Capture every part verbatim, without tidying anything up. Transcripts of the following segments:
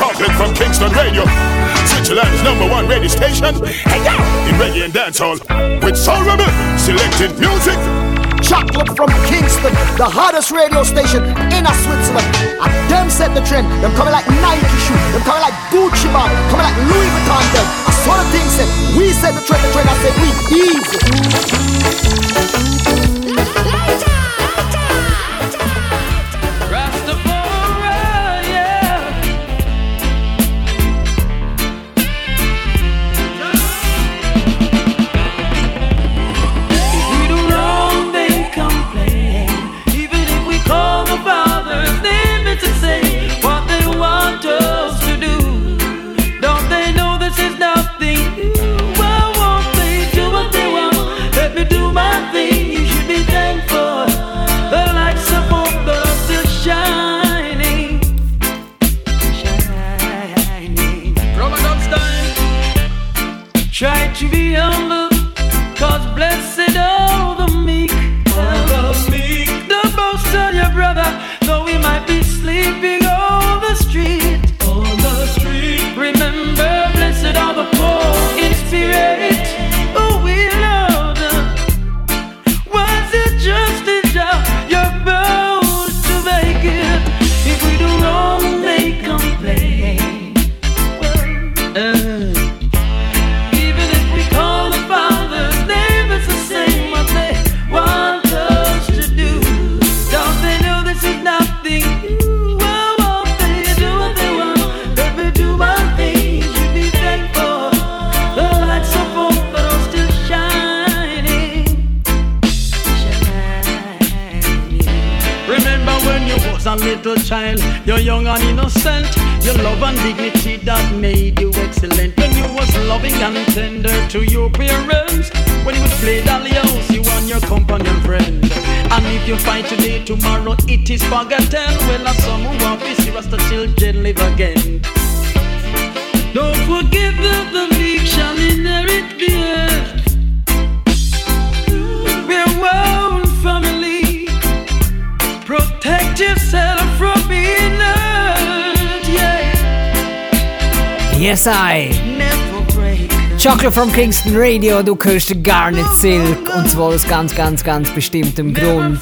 chocolate from Kingston Radio, Switzerland's number one radio station. Hey yo! In reggae and dancehall, with Soul Rebel, selected music. Chocolate from Kingston, the hardest radio station in Switzerland. And them set the trend. Them coming like Nike shoes, them coming like Gucci bar, coming like Louis Vuitton them. I saw the thing said, we set the trend, the trend. I said we easy. Elijah! Chocolate from Kingston Radio, du hörst Garnet Silk, und zwar aus ganz, ganz, ganz bestimmtem Grund.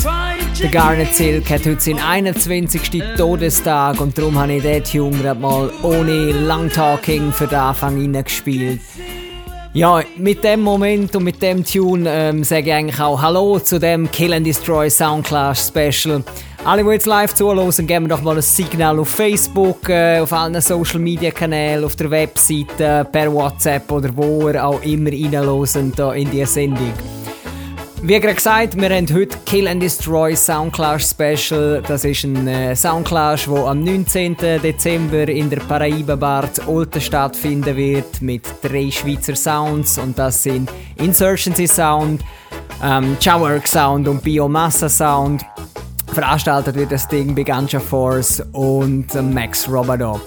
Der Garnet Silk hat heute seinen einundzwanzigsten Todestag und darum habe ich diesen Tune gerade mal ohne Long Talking für den Anfang hineingespielt. Ja, mit dem Moment und mit dem Tune ähm, sage ich eigentlich auch Hallo zu dem Kill and Destroy Soundclash Special. Alle, die jetzt live zuhören, geben mir doch mal ein Signal auf Facebook, äh, auf allen Social Media Kanälen, auf der Webseite, äh, per WhatsApp oder wo ihr auch immer reinhören da in diese Sendung. Wie gerade gesagt, wir haben heute Kill and Destroy Soundclash Special. Das ist ein äh, Soundclash, der am neunzehnten Dezember in der Paraiba Bar in Olten stattfinden wird, mit drei Schweizer Sounds, und das sind Insurgency Sound, ähm, Chawork Sound und Biomassa Sound. Veranstaltet wird das Ding bei Ganja Force und Max Rub-A-Dub.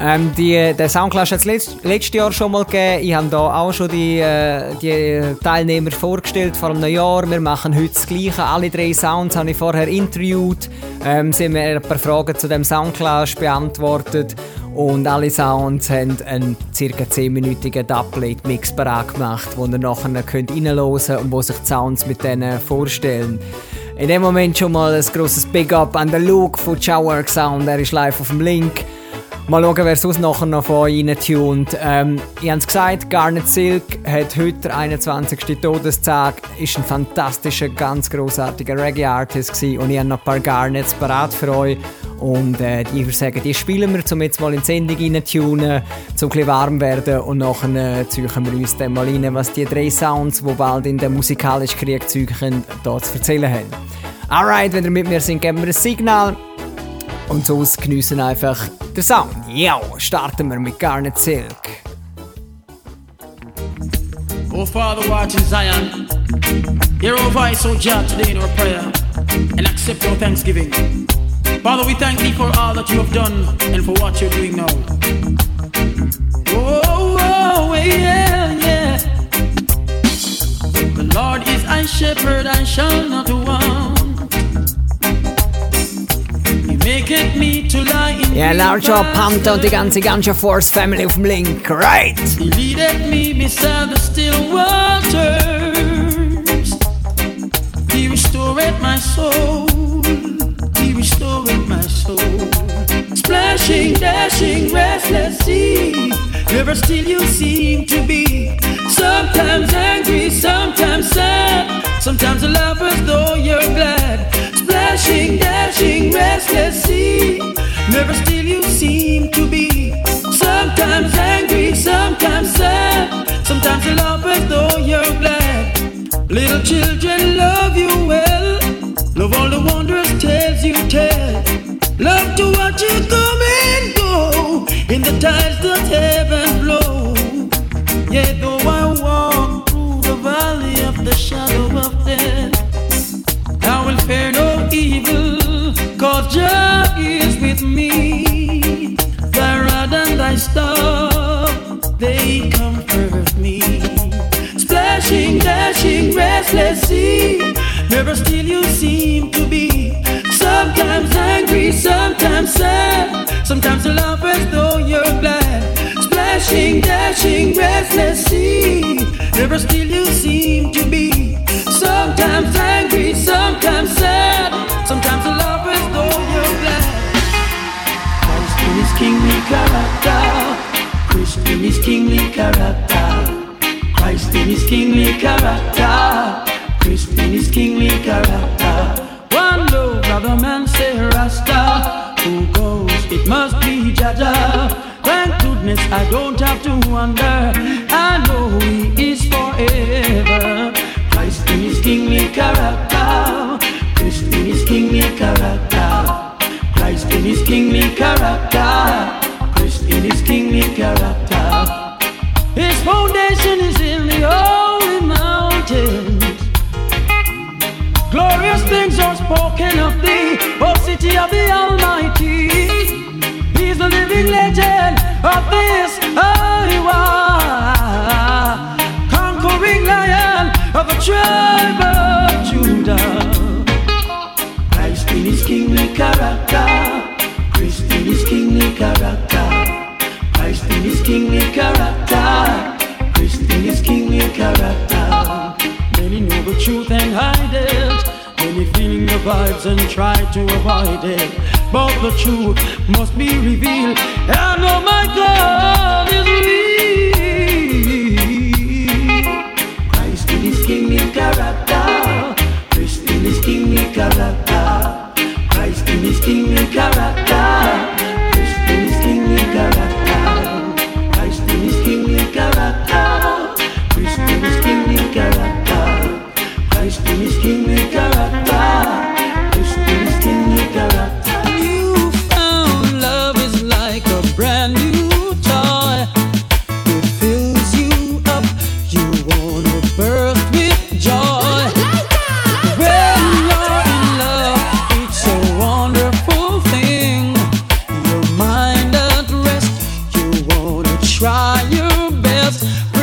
Ähm, den Soundclash hat es letzt, letztes Jahr schon mal gegeben. Ich habe hier auch schon die, äh, die Teilnehmer vorgestellt vor einem Jahr. Wir machen heute das Gleiche. Alle drei Sounds habe ich vorher interviewt. Ähm, sie haben mir ein paar Fragen zu dem Soundclash beantwortet. Und alle Sounds haben einen ca. zehnminütigen Dubplate-Mix bereit gemacht, den ihr nachher reinhören könnt und wo sich die Sounds mit denen vorstellen. In dem Moment schon mal ein grosses Big Up an den Luke von Chawork Sound, der ist live auf dem Link. Mal schauen, wer sonst nachher noch von euch reintunt. Ähm, ich habe es gesagt, Garnet Silk hat heute den einundzwanzigsten Todestag, ist ein fantastischer, ganz grossartiger Reggae-Artist gewesen, und ich habe noch ein paar Garnets parat für euch. Und äh, die würde sagen, die spielen wir, um jetzt mal in die Sendung reinzutunen, um etwas warm zu werden, und nachher äh, ziehen wir uns dann mal rein, was die drei Sounds, die bald in den musikalischen Krieg zeugen, hier zu erzählen haben. Alright, wenn ihr mit mir seid, geben wir ein Signal und sonst geniessen einfach den Sound. Ja, starten wir mit Garnet Silk. Oh Father, watch in Zion, hear our voice, O God, today in our prayer, and accept our thanksgiving. Father, we thank thee for all that you have done and for what you're doing now. Oh, oh yeah, yeah. The Lord is thy shepherd, I shall not want. He Ja, Larger, Panther und die ganze Ganja Force Family auf dem Link, right? He restored my soul, he restored my soul. Splashing, dashing, restless sea, never still you seem to be. Sometimes angry, sometimes sad, sometimes a lover though you're glad. Splashing, dashing, restless sea, never still you seem to be. Sometimes angry, sometimes sad, sometimes a lover though you're glad. Little children love you well, love all the wondrous tales you tell. Love to watch you come and go in the tides that heaven blow. Yet though I walk through the valley of the shadow of death, I will fear no evil, cause Jah is with me. Thy rod and thy staff, they comfort me. Dashing, dashing, restless sea, never still you seem to be. Sometimes angry, sometimes sad, sometimes a lover though you're glad. Splashing, dashing, restless sea, never still you seem to be. Sometimes angry, sometimes sad, sometimes a lover though you're glad. Christ in his kingly character, Christ in his kingly character, Christ in his kingly character, Christ in his kingly character. One low brother man say Rasta, who goes it must be Jaja. Thank goodness I don't have to wonder, I know he is forever. Christ in his kingly character, Christ in his kingly character, Christ in his kingly character, Christ in his kingly character. His foundation is in the holy mountains. Glorious things are spoken of thee, O city of the Almighty. He's the living legend of this Iowa, conquering lion of the tribe of Judah. Christ in his kingly character, Christ in his kingly character, Christ in his kingly character, Christ in his kingly character. Many know the truth and hide it, many feeling the vibes and try to avoid it, but the truth must be revealed. And oh my God is real. Christ in his kingly character, Christ in his kingly character, Christ in his kingly character, Christ in his kingly character.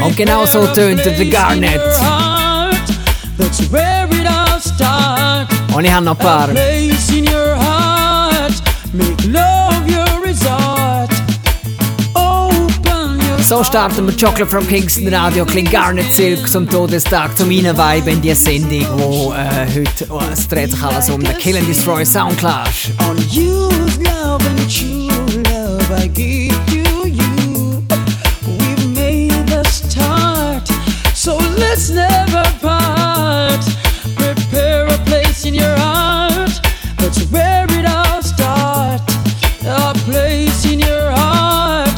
Und genau so tönt der Garnet. Und ich habe noch ein paar. So starten wir Chocolate from Kingston Radio, klingt Garnet Silk zum Todestag, zum Reinviben in die Sendung, wo äh, heute oh, es dreht sich alles um den Kill and Destroy Soundclash. So let's never part. Prepare a place in your heart. That's where it all starts. A place in your heart.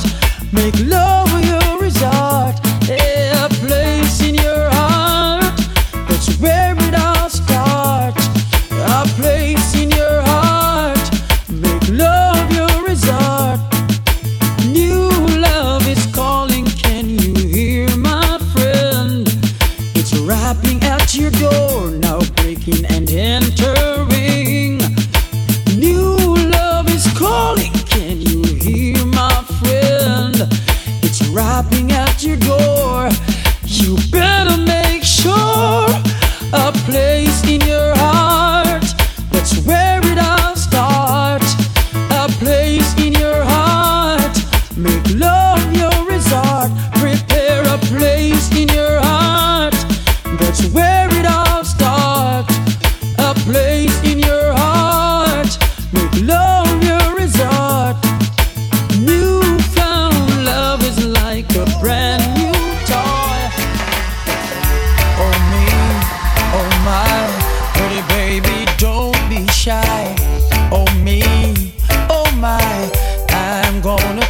Make love your resort. Yeah, a place in your heart. That's where it all starts. A place in your heart. Make love your resort. New love is calling. Can you hear my friend? Rapping at your door, now breaking and entering. New love is calling, can you hear my friend?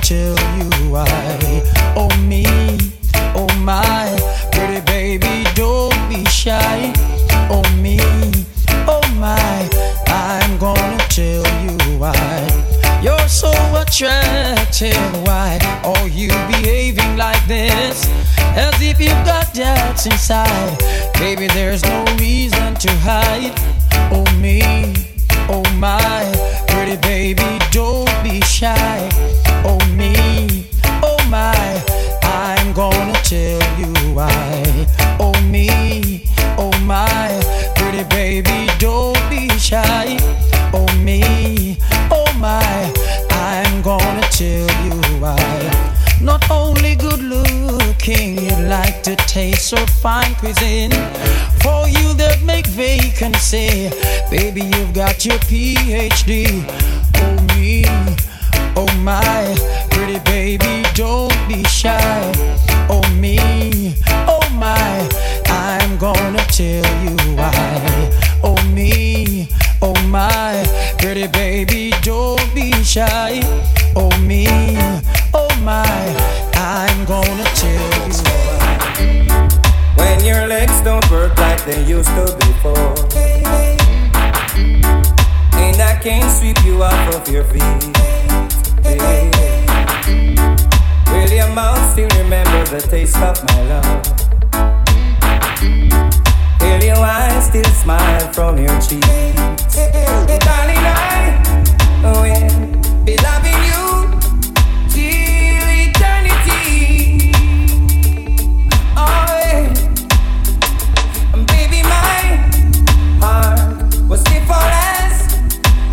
till you I oh me, oh my, pretty baby, don't be shy. Oh me, oh my, I'm gonna tell you why. You're so attractive, why are you behaving like this? As if you've got doubts inside. Baby, there's no reason to hide. Oh me, oh my, pretty baby, don't be shy. Oh me, oh my, I'm gonna tell you why. Oh me, oh my, pretty baby, don't be shy. Oh me, oh my, I'm gonna tell you why. Not only good looking, you like to taste so fine cuisine. For you that make vacancy, baby, you've got your P H D. Oh me, oh my, pretty baby, don't be shy. Oh me, oh my, I'm gonna tell you why. Oh me, oh my, pretty baby, don't be shy. Oh me, oh my, I'm gonna tell you why. When your legs don't work like they used to before, and I can't sweep you off of your feet, hey. Will your mouth still remember the taste of my love? Will your eyes still smile from your cheeks? Darling, I will be loving you till eternity. Oh, yeah. Baby, my heart was stiff for as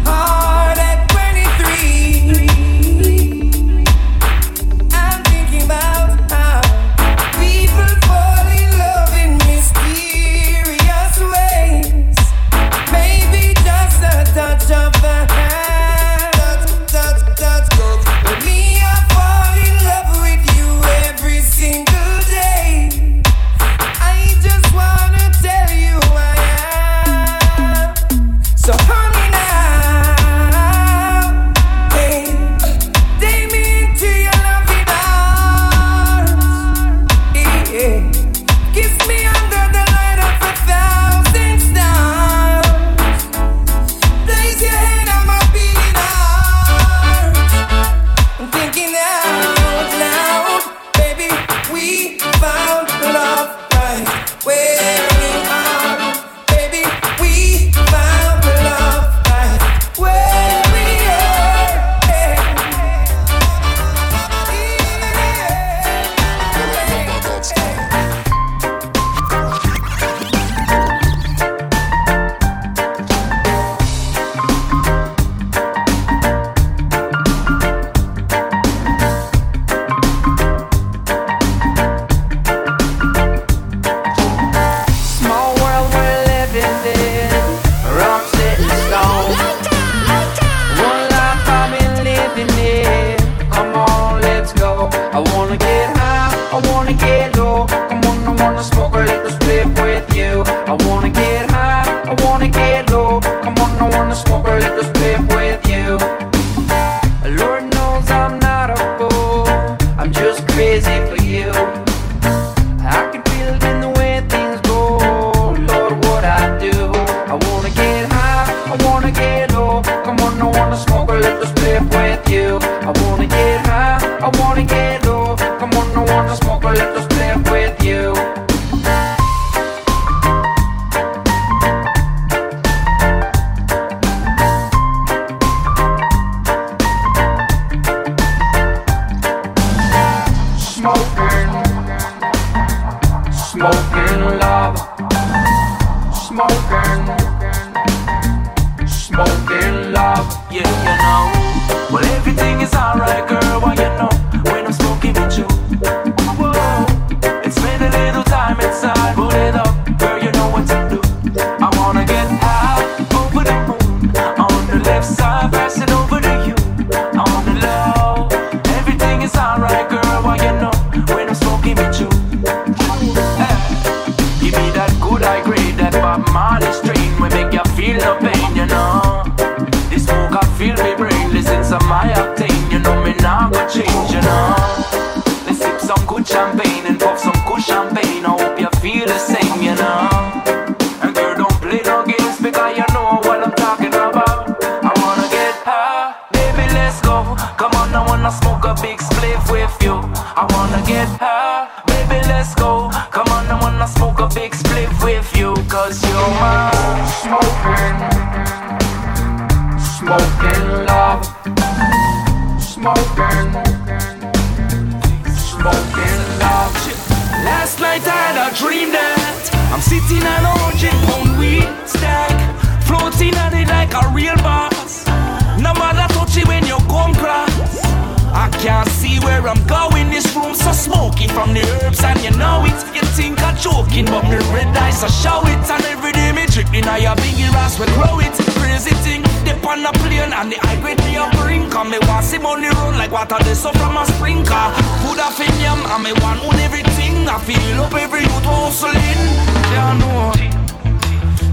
hard at twenty-three. I'm thinking about how people fall in love in mysterious ways. Maybe just a touch of the hand. Feel the pain, you know. This smoke, I feel me brain. champagne and pop some cool champagne. I hope you feel the same, you know. And girl, don't play no games because you know what I'm talking about. I wanna get high, baby, let's go. Come on, I wanna smoke a big spliff with you. I wanna get high, baby, let's go. Come on, I wanna smoke a big spliff with you. Cause you're my smoking, smoking love, smoking. Last night I had a dream that I'm sitting on a hundred pound weed stack, floating at it like a real boss. No matter touch it when you come cross. I can't see where I'm going, this room's so smoky from the herbs and you know it. You think I'm joking but my red eyes are show it. And every day me dripping on your biggie ass will grow it. Crazy thing, dip on the plane and the high grade me a bring. Come me want see money run like water they so from a sprinkler. Put off in yam and me want own everything. I feel up every youth hustling. Yeah, no.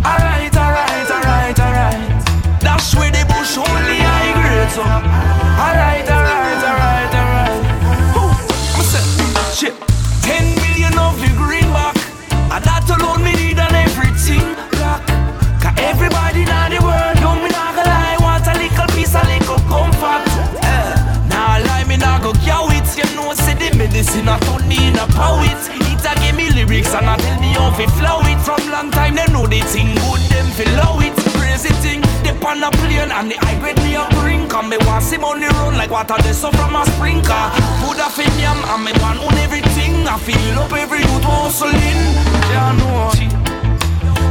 Alright, alright, alright, alright. Dash with the bush only high grade so. Alright, alright, alright, alright. Woo, I said, shit. Ten million of the greenback. And that alone me need and everything black. Cause everybody now the world young me not gonna lie. Want a little piece, a little comfort. Uh, nah lie me not go cow it. You know say the medicine I turn me in a poet. It a give me lyrics and I tell me how fi flow it. From long time they know the thing good, them fi low it. Crazy thing, dip on a plane and the high grade me a bring. Come me want see money run like water they so from a sprinkler. Put a fin yam and me want own everything. I feel up every youth hustling. Yeah, no.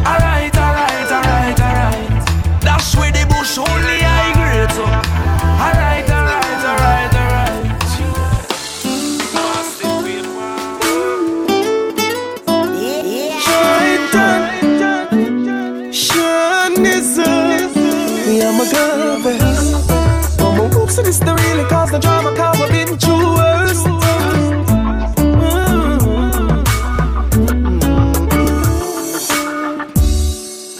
Alright, alright, alright, alright. Dash with the bush only high grade so. Alright, alright, alright, alright. I'm a girl best. No more books and it's the really cause the drama cause I've been through worse.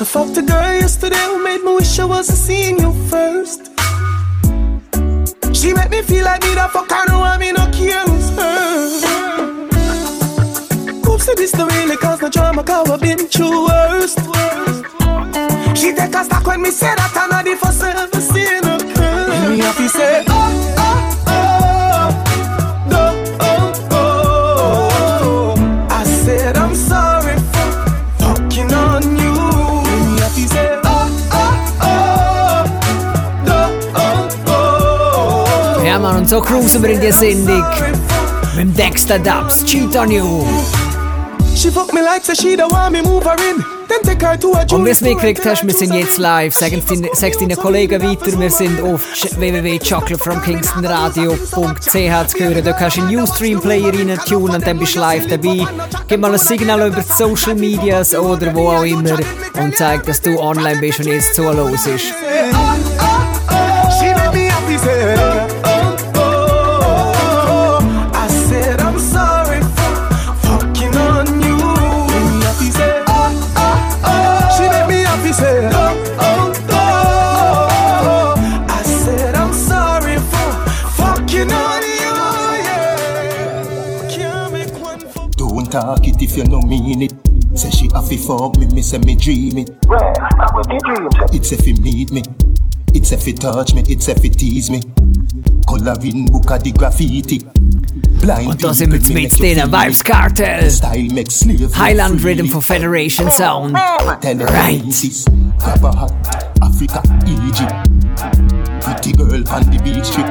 I fucked a girl yesterday who made me wish I wasn't seeing you first. She made me feel like me that fuck I know I mean no care who's hers. Oops, and it's the really cause the drama cause I've been through worse. She take a stock when me say that I'm not the first ever seen her. Me have to say, oh, oh, oh, oh, oh, oh. I said I'm sorry for fucking on you. Me have to say, oh, oh, oh, oh, oh. Ja man, und so cruisen wir in die Sendung mit dem Dexter Dubs, Cheat on You. She fuck me like so she don't want me move her in. Und wie es mitgekriegt hast, wir sind jetzt live. Sag es deinen Kollegen weiter. Wir sind auf w w w punkt chocolate from kingston radio punkt c h zu hören. Da kannst du in den Newsstream-Player rein tunen und dann bist du live dabei. Gib mal ein Signal über die Social Medias oder wo auch immer und zeig, dass du online bist und jetzt zuhörst. Talk it if you no mean it. Say she happy for me, me say me dream it. Well, I will be dreaming. It's if you meet me, it's if you touch me, it's if you tease me. Coloring book of the graffiti. Blind. Und da sind wir mit denen Vybz Kartel. Highland Rhythm for Federation Sound. Right. Africa, Egypt. Pretty girl on the beach trip.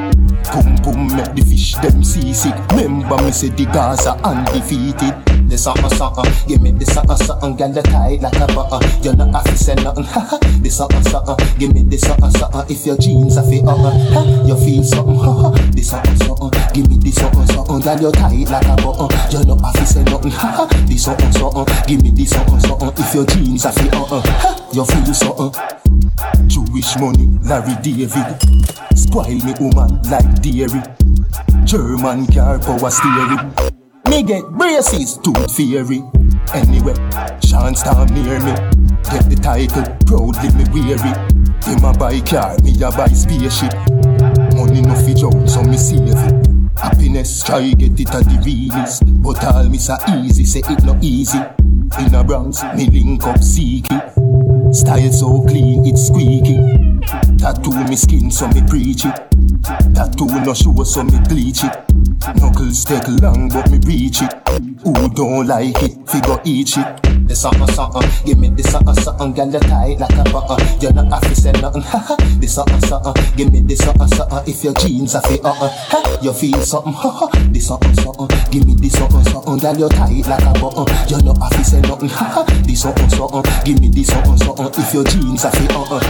Pum pum make the fish them seasick. Remember me say the Gaza undefeated. The summer summer, give me the summer summer, girl the tide like a butter. You not have to say nothing, haha. The summer summer, give me the summer summer. If your jeans are fit up, you feel something, haha. The summer summer, give me the summer summer, girl your tide like a butter. You not have to say nothing, haha. The summer summer, give me the summer summer. If your jeans are fit up, you feel something. Jewish money, Larry David. Spoil me woman like dairy. German car power steering. Me get braces, tooth fairy. Anyway, chance down near me. Get the title, proudly me weary. Them a buy car, me a buy spaceship. Money no fi job, so me save it. Happiness Try get it at the Venus, but all me so easy, say it no easy. In a Bronx, me link up seeky. Style so clean, it's squeaky. Tattoo me skin, so me preach it. Tattoo no show, so me bleach it. Knuckles take long, but me reach it. Who don't like it, figure each it. The something, something, give me the something, something, girl, you tight like a button. You're not happy, say nothing, ha ha. The something, something, give me the something, something. If your jeans are fit, uh uh, ha, you feel something, ha ha. The something, something, give me the something, something, girl, you tight like a button. You're not happy, say nothing, ha ha. The something, something, give me the something, something. If your jeans are fit, uh uh,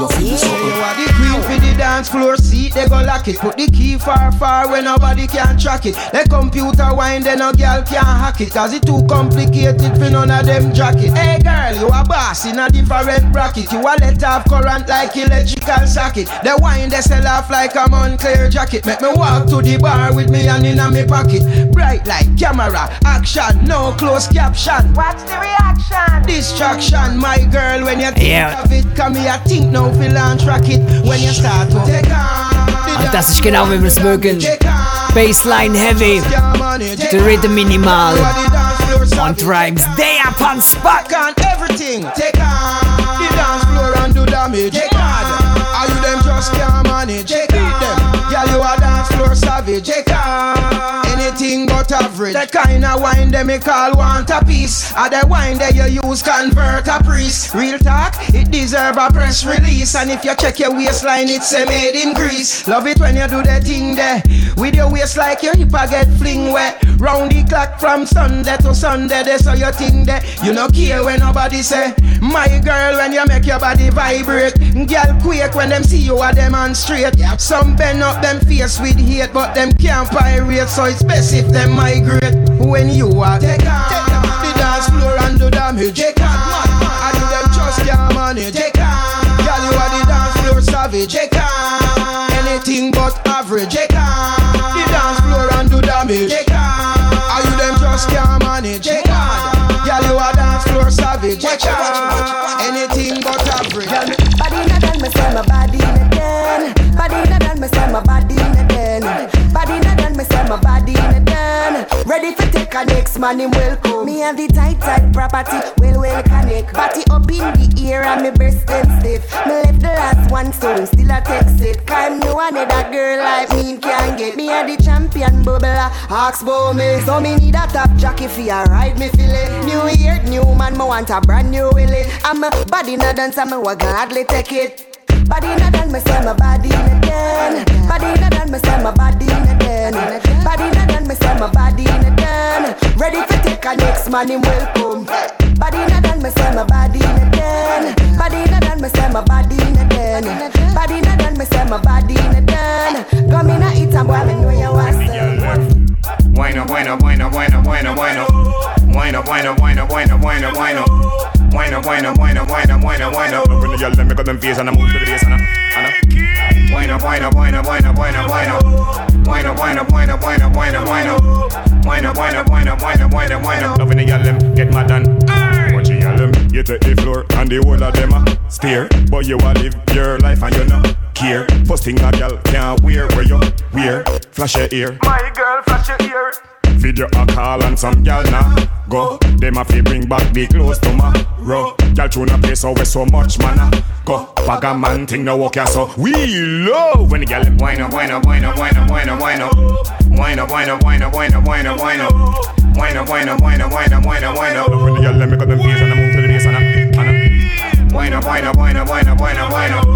you feel something. You are the queen for the dance floor seat, they go lock it. Put the key far, far where nobody can track it. The computer wind, then no girl can hack it. Cause it too complicated for none of them. Jacket. Hey girl, you a boss in a different bracket. You a let off current like electrical socket. The wine they sell off like a Montclair jacket. Make me walk to the bar with me and in a me pocket. Bright like camera, action, no close caption. What's the reaction? Distraction, my girl, when you think yeah. of it. Come here, think no feel and track it. When you start to take on. Und das ist genau wie wir es mögen. Bassline heavy, the rhythm minimal. On rhymes, they up on spot. Take on everything, take on the dance floor and do damage. Take on, all you them just can't manage. Take on them, yeah you a dance floor savage. Take on, anything but average. The kind of wine they make all want a piece. Or the wine that you use convert a priest. Real talk, it deserve a press release. And if you check your waistline, it's a made in Greece. Love it when you do that thing there. With your waist like your hip a get fling wet. Round the clock from Sunday to Sunday, they saw your thing there. You no care when nobody say, my girl, when you make your body vibrate. Girl quake when them see you a demonstrate. Some bend up them face with hate, but them can't pirate. So it's best if them migrate. When you are take on, take on the dance floor and do damage. Take on, and do them trust your money. Take on, girl you are the dance floor savage. Take on, anything but average. Take on, the dance floor and do damage. Take on. Can't manage, girl. You a dance floor savage. Watch out, anything but average. Body na done, me say my body na done. Body na done, me say my body na done. Body na done, me say my body na done. Ready for take a next man, him welcome. Me have the tight tight property, well well connect. Body up in the air and me breast them stiff. Me left the last one, so him still a text it. Cause no another girl like me can get. Me a the champion bubbler, ask for me. So me need a top jockey for a ride me feel it. New year, new man, me want a brand new willy. I'm a body na dance, I me will gladly take it. Body na done, me say my body na done. Body na done, me say my body na done. Body na done, me say my body na done. Ready for take a next man, him welcome. Body na done, me say my body na done. Body na done, me say my body na done. Body na done, me say my body na done. Come in a eat and boy, me know you want some. Bueno, bueno, bueno, bueno, bueno, bueno. Bueno, bueno, bueno, bueno, bueno, bueno. Bueno, bueno, bueno, bueno, bueno, bueno. Look really y'all, let me cut them face and I move to the base and I, and I. Bueno, bueno, bueno, bueno, bueno, bueno. Bueno, bueno, bueno, bueno, bueno, bueno. Bueno, bueno, bueno, bueno, bueno, bueno. Loving the y'all, them get mad and. You take the floor and the whole of them a stare. But you a live your life and you no care. First thing a girl can't wear, where you wear, flash your ear. My girl, flash your ear. Video a call and some gal na go. Them a fi bring back the clothes to my row. Gal tune a place over so much mana go. Bag a man thing no walk ya so we love when the gal them wine up, wine up, wine up, wine up, wine up, wine up, wine up, wine up, wine up, wine up, wine up, wine up, wine up, wine up, wine up, wine up, wine up, wine up. When the gal them make up them face and I move to the base and I. Wine up, wine up, wine up, wine up, wine up, wine up,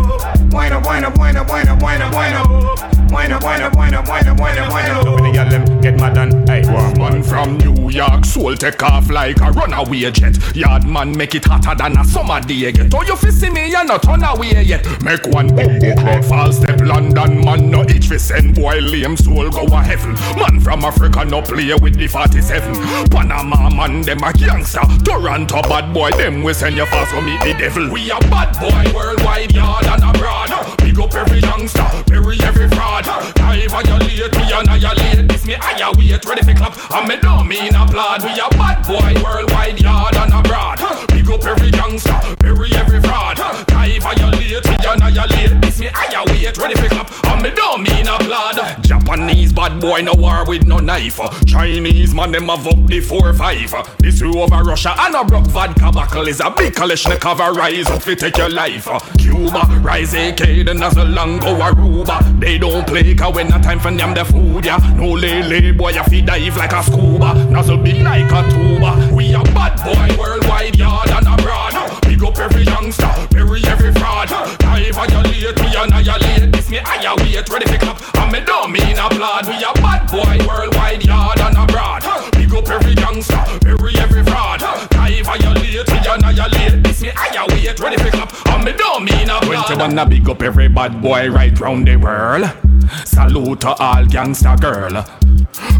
wine up, wine up, wine up, wine up, wine up, wine up. Wine up, wine up, wine up, wine up, wine up, wine up. When the girl them get mad and hey. Woman from New York, soul take off like a runaway jet. Yard man make it hotter than a summer day get. Oh, you fi see me, you not turn away yet. Make one bumbo crowd fall step London man. No each fi send boy lame soul go a heaven. Man from Africa no play with the forty-seven. Panama man them a gangster. Toronto bad boy them we send you fast to meet the devil. We a bad boy worldwide yard and abroad. Big up every youngster, bury every fraud. I violate, we annihilate. This me I wait, ready for clap. And me don't mean applaud. We a bad boy worldwide, yard and abroad. Big up every gangster, bury every fraud. I I violate, we annihilate. This me higher weight, ready pick up, and me don't mean a blood. Japanese bad boy no war with no knife. Chinese man them have up the four five. This you over Russia and a broke vodka buckle is a big Kalashnikov a rise up, it take your life. Cuba, rise A K, then as a Lango Aruba. They don't play cause when a time for them the food ya. Yeah. No lele boy ya fi dive like a scuba. Nozzle big like a tuba. We a bad boy worldwide yard and abroad. Big up every youngster, bury every fraud. I violate, we annihilate. This me higher weight, ready pick up, and me don't mean applaud. We a bad boy worldwide yard and abroad. Big up every youngster, bury every fraud. I violate, we annihilate. This me higher weight, ready pick up, and me don't mean applaud. When you wanna big up every bad boy right round the world. Salute to all gangsta girl.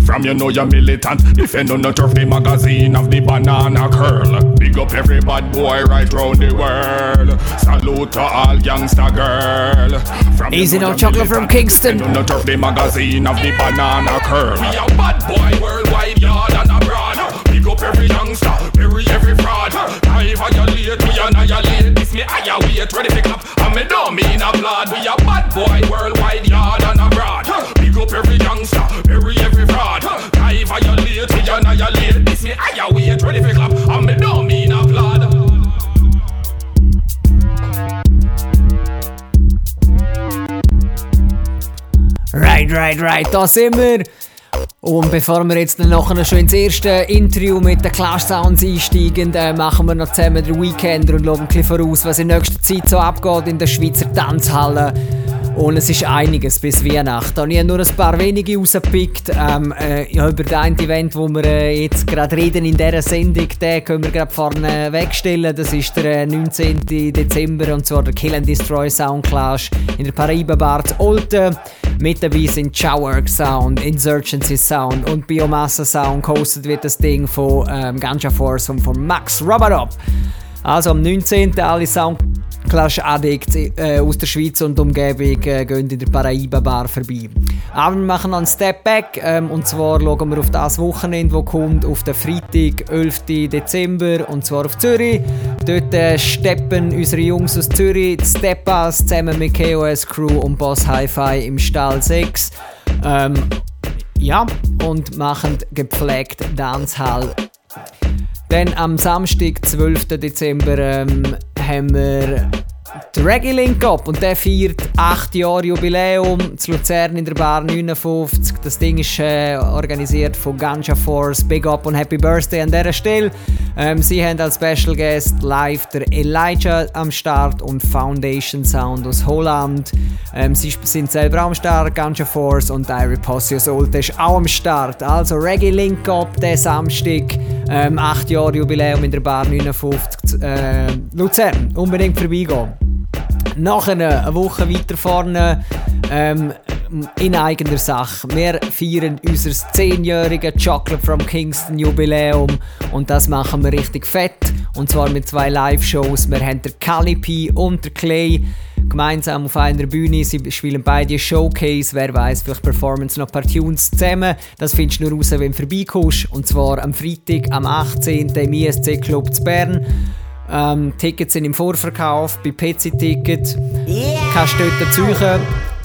From you know you're militant, defend on the turf, the magazine of the banana curl. Big up every bad boy right round the world. Salute to all gangsta girl. From Easy No Chocolate from Kingston. Defend on the turf, the magazine of the banana curl. We a bad boy worldwide yard and abroad. Big up every youngster, bury every fraud. I violate, we annihilate. This me higher weight, ready pick up, and me don't mean applaud. We a bad boy worldwide yard and abroad. Big up every youngster, bury every fraud. I violate, we annihilate. This me higher weight, ready pick up, and me don't mean applaud. Right, right, right, da sind wir. Und bevor wir jetzt dann nachher schon ins erste Interview mit den Clash Sounds einsteigen, äh, machen wir noch zusammen den Weekender und schauen ein bisschen voraus, was in nächster Zeit so abgeht in der Schweizer Tanzhalle. Und es ist einiges bis Weihnachten. Und ich habe nur ein paar wenige rausgepickt. Ähm, äh, über das Event, wo wir äh, jetzt gerade reden in dieser Sendung, den können wir gerade vorne wegstellen. Das ist der neunzehnten Dezember und zwar der Kill and Destroy Soundclash in der Paraiba Bar zu Olten. Mit dabei sind Chawork Sound, Insurgency Sound und Biomassa Sound. Gehostet wird das Ding von ähm, Ganja Force und von Max Rub-A-Dub. Also am neunzehnten alle Soundclash-Addicts äh, aus der Schweiz und Umgebung äh, gehen in der Paraiba Bar vorbei. Aber wir machen noch einen Step Back ähm, und zwar schauen wir auf das Wochenende, das kommt, auf den Freitag, elften Dezember und zwar auf Zürich. Dort äh, steppen unsere Jungs aus Zürich, die Steppas, zusammen mit K O S-Crew und Boss Hi-Fi im Stall sechs. Ähm, ja, und machen gepflegt Dancehall. Dann am Samstag, zwölften Dezember, ähm, haben wir Reggie Link Up und der feiert acht Jahre Jubiläum zu Luzern in der Bar neunundfünfzig. Das Ding ist äh, organisiert von Ganja Force. Big Up und Happy Birthday an dieser Stelle. Ähm, sie haben als Special Guest live der Elijah am Start und Foundation Sound aus Holland. Ähm, sie sind selber am Start, Ganja Force und Irie Posius Olten ist auch am Start. Also Reggie Link Up, der Samstag. Ähm, acht Jahre Jubiläum in der Bar neunundfünfzig äh, Luzern. Unbedingt vorbeigehen. Nachher, eine Woche weiter vorne, ähm, in eigener Sache. Wir feiern unser zehnjähriges Chocolate from Kingston Jubiläum und das machen wir richtig fett. Und zwar mit zwei Live-Shows. Wir haben den Kalipi und den Clay gemeinsam auf einer Bühne. Sie spielen beide Showcase. Wer weiss, vielleicht Performance noch ein paar Tunes zusammen. Das findest du nur raus, wenn du vorbeikommst. Und zwar am Freitag, am achtzehnten im I S C Club zu Bern. Ähm, Tickets sind im Vorverkauf bei P C-Tickets. Yeah. Kannst du dort suchen.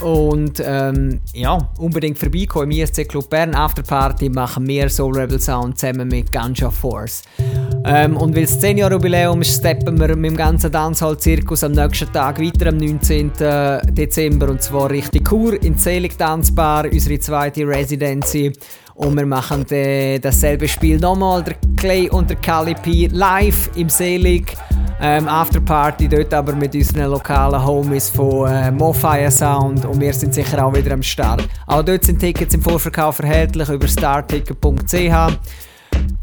Und ähm, ja, unbedingt vorbeikommen im I S C Club Bern. Afterparty machen wir Soul Rebel Sound zusammen mit Ganja Force. Ähm, und weil es zehn Jahre Jubiläum ist, steppen wir mit dem ganzen Dancehall-Zirkus am nächsten Tag weiter, am neunzehnten Dezember. Und zwar richtig cool in Selig Tanzbar, unsere zweite Residency. Und wir machen de, dasselbe Spiel nochmal, der Clay und der Kalipi live im Selig. Ähm, Afterparty dort aber mit unseren lokalen Homies von äh, Mofia Sound und wir sind sicher auch wieder am Start. Auch dort sind Tickets im Vorverkauf erhältlich über startticket punkt c h.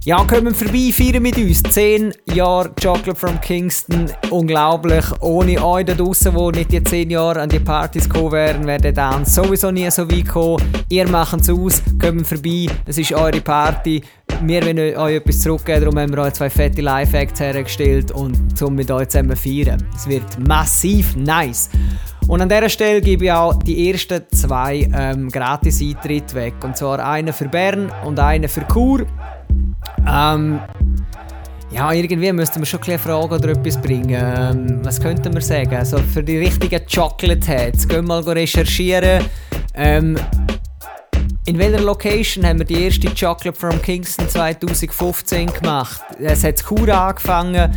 Ja, kommen vorbei, feiern mit uns. zehn Jahre Chocolate from Kingston. Unglaublich. Ohne euch da draussen, die nicht die zehn Jahre an die Partys gekommen wären, wäre der Dance sowieso nie so weit gekommen. Ihr macht es aus, kommen vorbei. Es ist eure Party. Wir wollen euch etwas zurückgeben, darum haben wir euch zwei fette Live-Acts hergestellt und um mit euch zusammen zu feiern. Es wird massiv nice. Und an dieser Stelle gebe ich auch die ersten zwei ähm, Gratis-Eintritte weg. Und zwar einen für Bern und einen für Chur. Ähm, Ja, irgendwie müssten wir schon ein Fragen oder etwas bringen. Was könnten wir sagen? Also für die richtigen Chocolate-Heads, gehen wir mal recherchieren. Ähm, in welcher Location haben wir die erste Chocolate from Kingston zwanzig fünfzehn gemacht? Es hat in Chur angefangen.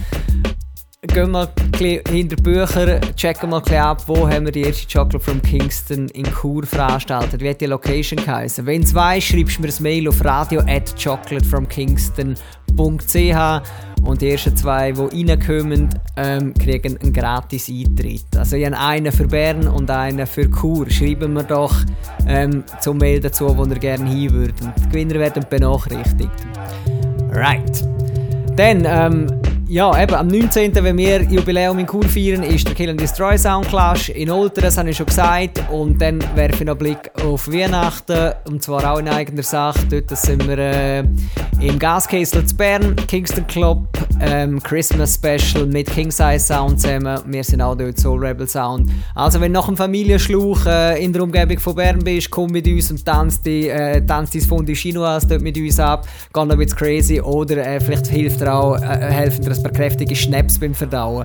Gehen wir mal hinter die Bücher, checken mal ab, wo haben wir die erste Chocolate from Kingston in Chur veranstaltet. Wie hat die Location geheißen? Wenn du weißt, schreibst du mir ein Mail auf radio at chocolate from kingston punkt c h und die ersten zwei, die reinkommen, ähm, kriegen einen gratis Eintritt. Also ich habe einen für Bern und einen für Chur. Schreiben wir doch ähm, zum Mail dazu, wo ihr gerne hin würdet. Die Gewinner werden benachrichtigt. Right. Dann, ähm, ja, eben, am neunzehnten wenn wir Jubiläum in Chur feiern, ist der Kill and Destroy Soundclash in Olten, das habe ich schon gesagt. Und dann werfe ich noch einen Blick auf Weihnachten, und zwar auch in eigener Sache. Dort sind wir äh, im Gaskessel zu Bern, Kingston Club, ähm, Christmas Special mit King-Size Sound zusammen. Wir sind auch dort Soul Rebel Sound. Also wenn du nach einem Familienschlauch äh, in der Umgebung von Bern bist, komm mit uns und tanz die, äh, tanz die Fondue Chinoise dort mit uns ab. Geh noch ein bisschen crazy, oder äh, vielleicht hilft dir auch, äh, helfen dir ein paar kräftige Schnaps beim Verdauen.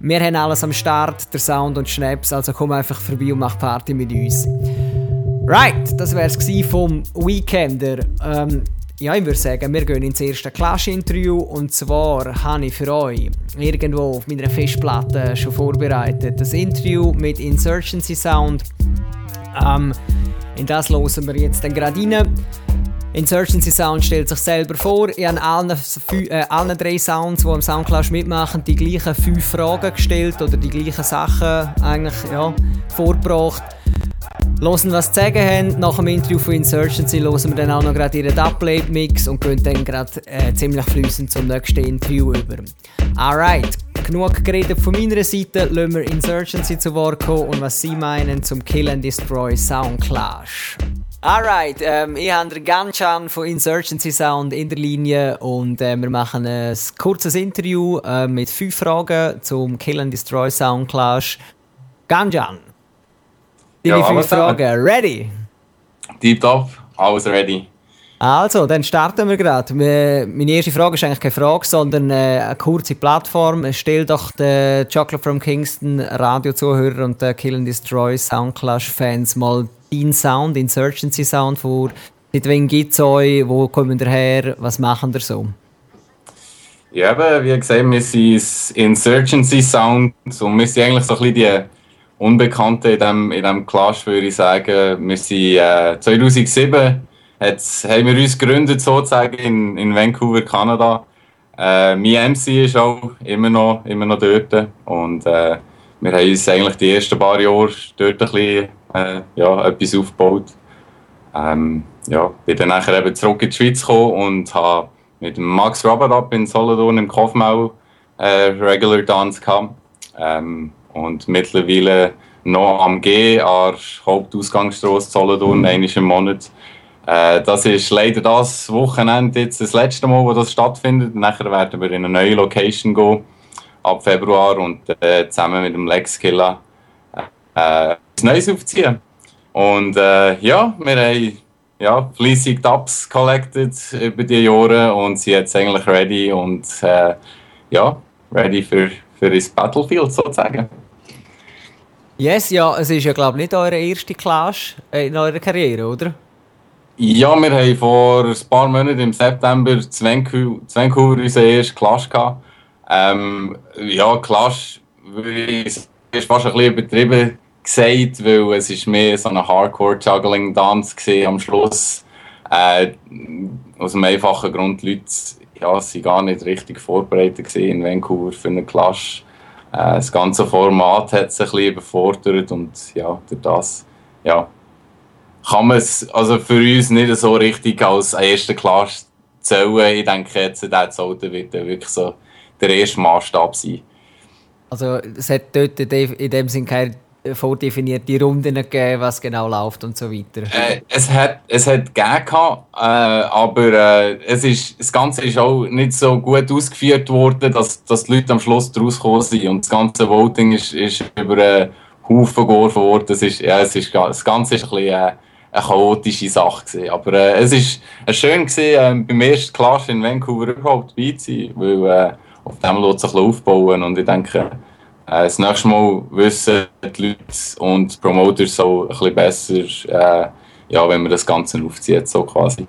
Wir haben alles am Start, der Sound und Schnaps, also komm einfach vorbei und mach Party mit uns. Right, das wär's gsi vom Weekender. Ähm, ja, ich würde sagen, wir gehen ins erste Clash-Interview, und zwar habe ich für euch irgendwo auf meiner Festplatte schon vorbereitet das Interview mit Insurgency Sound. Ähm, in das hören wir jetzt dann gerade rein. Insurgency Sound stellt sich selber vor. Ich habe allen, äh, allen drei Sounds, die am Soundclash mitmachen, die gleichen fünf Fragen gestellt oder die gleichen Sachen eigentlich, ja, vorgebracht. Hören, was sie sagen haben. Nach dem Interview von Insurgency hören wir dann auch noch gerade ihren Dubplate-Mix und gehen dann gerade äh, ziemlich flüssend zum nächsten Interview über. Alright, genug geredet von meiner Seite. Lassen wir Insurgency zu Wort kommen und was sie meinen zum Kill and Destroy Soundclash. Alright, ähm, ich habe den Ganchan von Insurgency Sound in der Linie und äh, wir machen ein kurzes Interview äh, mit fünf Fragen zum Kill and Destroy Soundclash. Ganchan, deine ja, fünf Fragen, haben. Ready? Deep top, alles ready. Also, dann starten wir gerade. Meine erste Frage ist eigentlich keine Frage, sondern äh, eine kurze Plattform. Stell doch den Chocolate from Kingston Radio-Zuhörer und den Kill and Destroy Soundclash-Fans mal dein Sound, Insurgency Sound vor. Seit wann gibt es euch? Wo kommen ihr her? Was machen ihr so? Ja, eben, wie gesagt, wir sind Insurgency Sound und wir sind eigentlich so ein bisschen die Unbekannten in diesem in dem Clash, würde ich sagen. Wir sind äh, zweitausendsieben jetzt haben wir uns gegründet, sozusagen, in, in Vancouver, Kanada. Äh, mein M C ist auch immer noch, immer noch dort. Und äh, wir haben uns eigentlich die ersten paar Jahre dort ein bisschen, äh, ja, etwas aufgebaut. Ähm, ja, bin dann nachher eben zurück in die Schweiz gekommen und habe mit Max Rub-A-Dub in Solothurn im Kaufmann äh, Regular Dance gehabt. Ähm, und mittlerweile noch am G an der Hauptausgangsstrasse Solothurn, einmal im Monat. Äh, das ist leider das Wochenende jetzt das letzte Mal, wo das stattfindet. Nachher werden wir in eine neue Location gehen, ab Februar, und äh, zusammen mit dem Lex Killer äh, etwas Neues aufziehen. Und äh, ja, wir haben ja, fleissig Dubs collected über die Jahre und sind jetzt eigentlich ready und äh, ja, ready für, für das Battlefield sozusagen. Yes, ja, es ist ja, glaube ich, nicht euer erster Clash in eurer Karriere, oder? Ja, wir haben vor ein paar Monaten im September in Vancouver unseren ersten Clash gehabt. Ähm, ja, Clash ist fast ein bisschen übertrieben gesagt, weil es ist mehr so ein Hardcore-Juggling-Dance gewesen am Schluss. Äh, aus einem einfachen Grund, die Leute ja, sind gar nicht richtig vorbereitet gewesen in Vancouver für einen Clash. Äh, das ganze Format hat sich ein bisschen überfordert und ja, durch das, ja. Kann man es also für uns nicht so richtig als ersten Clash zählen. Ich denke, jetzt sollte wird wirklich so der erste Maßstab sein. Also es hat dort in dem Sinne keine vordefinierte Runden gegeben, was genau läuft und so weiter? Äh, es hat es hat gegeben, äh, aber äh, es ist, das Ganze ist auch nicht so gut ausgeführt worden, dass, dass die Leute am Schluss daraus gekommen sind. Und das ganze Voting ist, ist über einen Haufen geworfen worden. Das, ist, ja, es ist, das Ganze ist ein bisschen... Äh, eine chaotische Sache gewesen. Aber äh, es war schön, gewesen, äh, beim ersten Clash in Vancouver überhaupt dabei zu sein, weil äh, auf dem lässt sich aufbauen und ich denke, äh, das nächste Mal wissen die Leute und die Promoters so ein bisschen besser, äh, ja, wenn man das Ganze aufzieht, so quasi.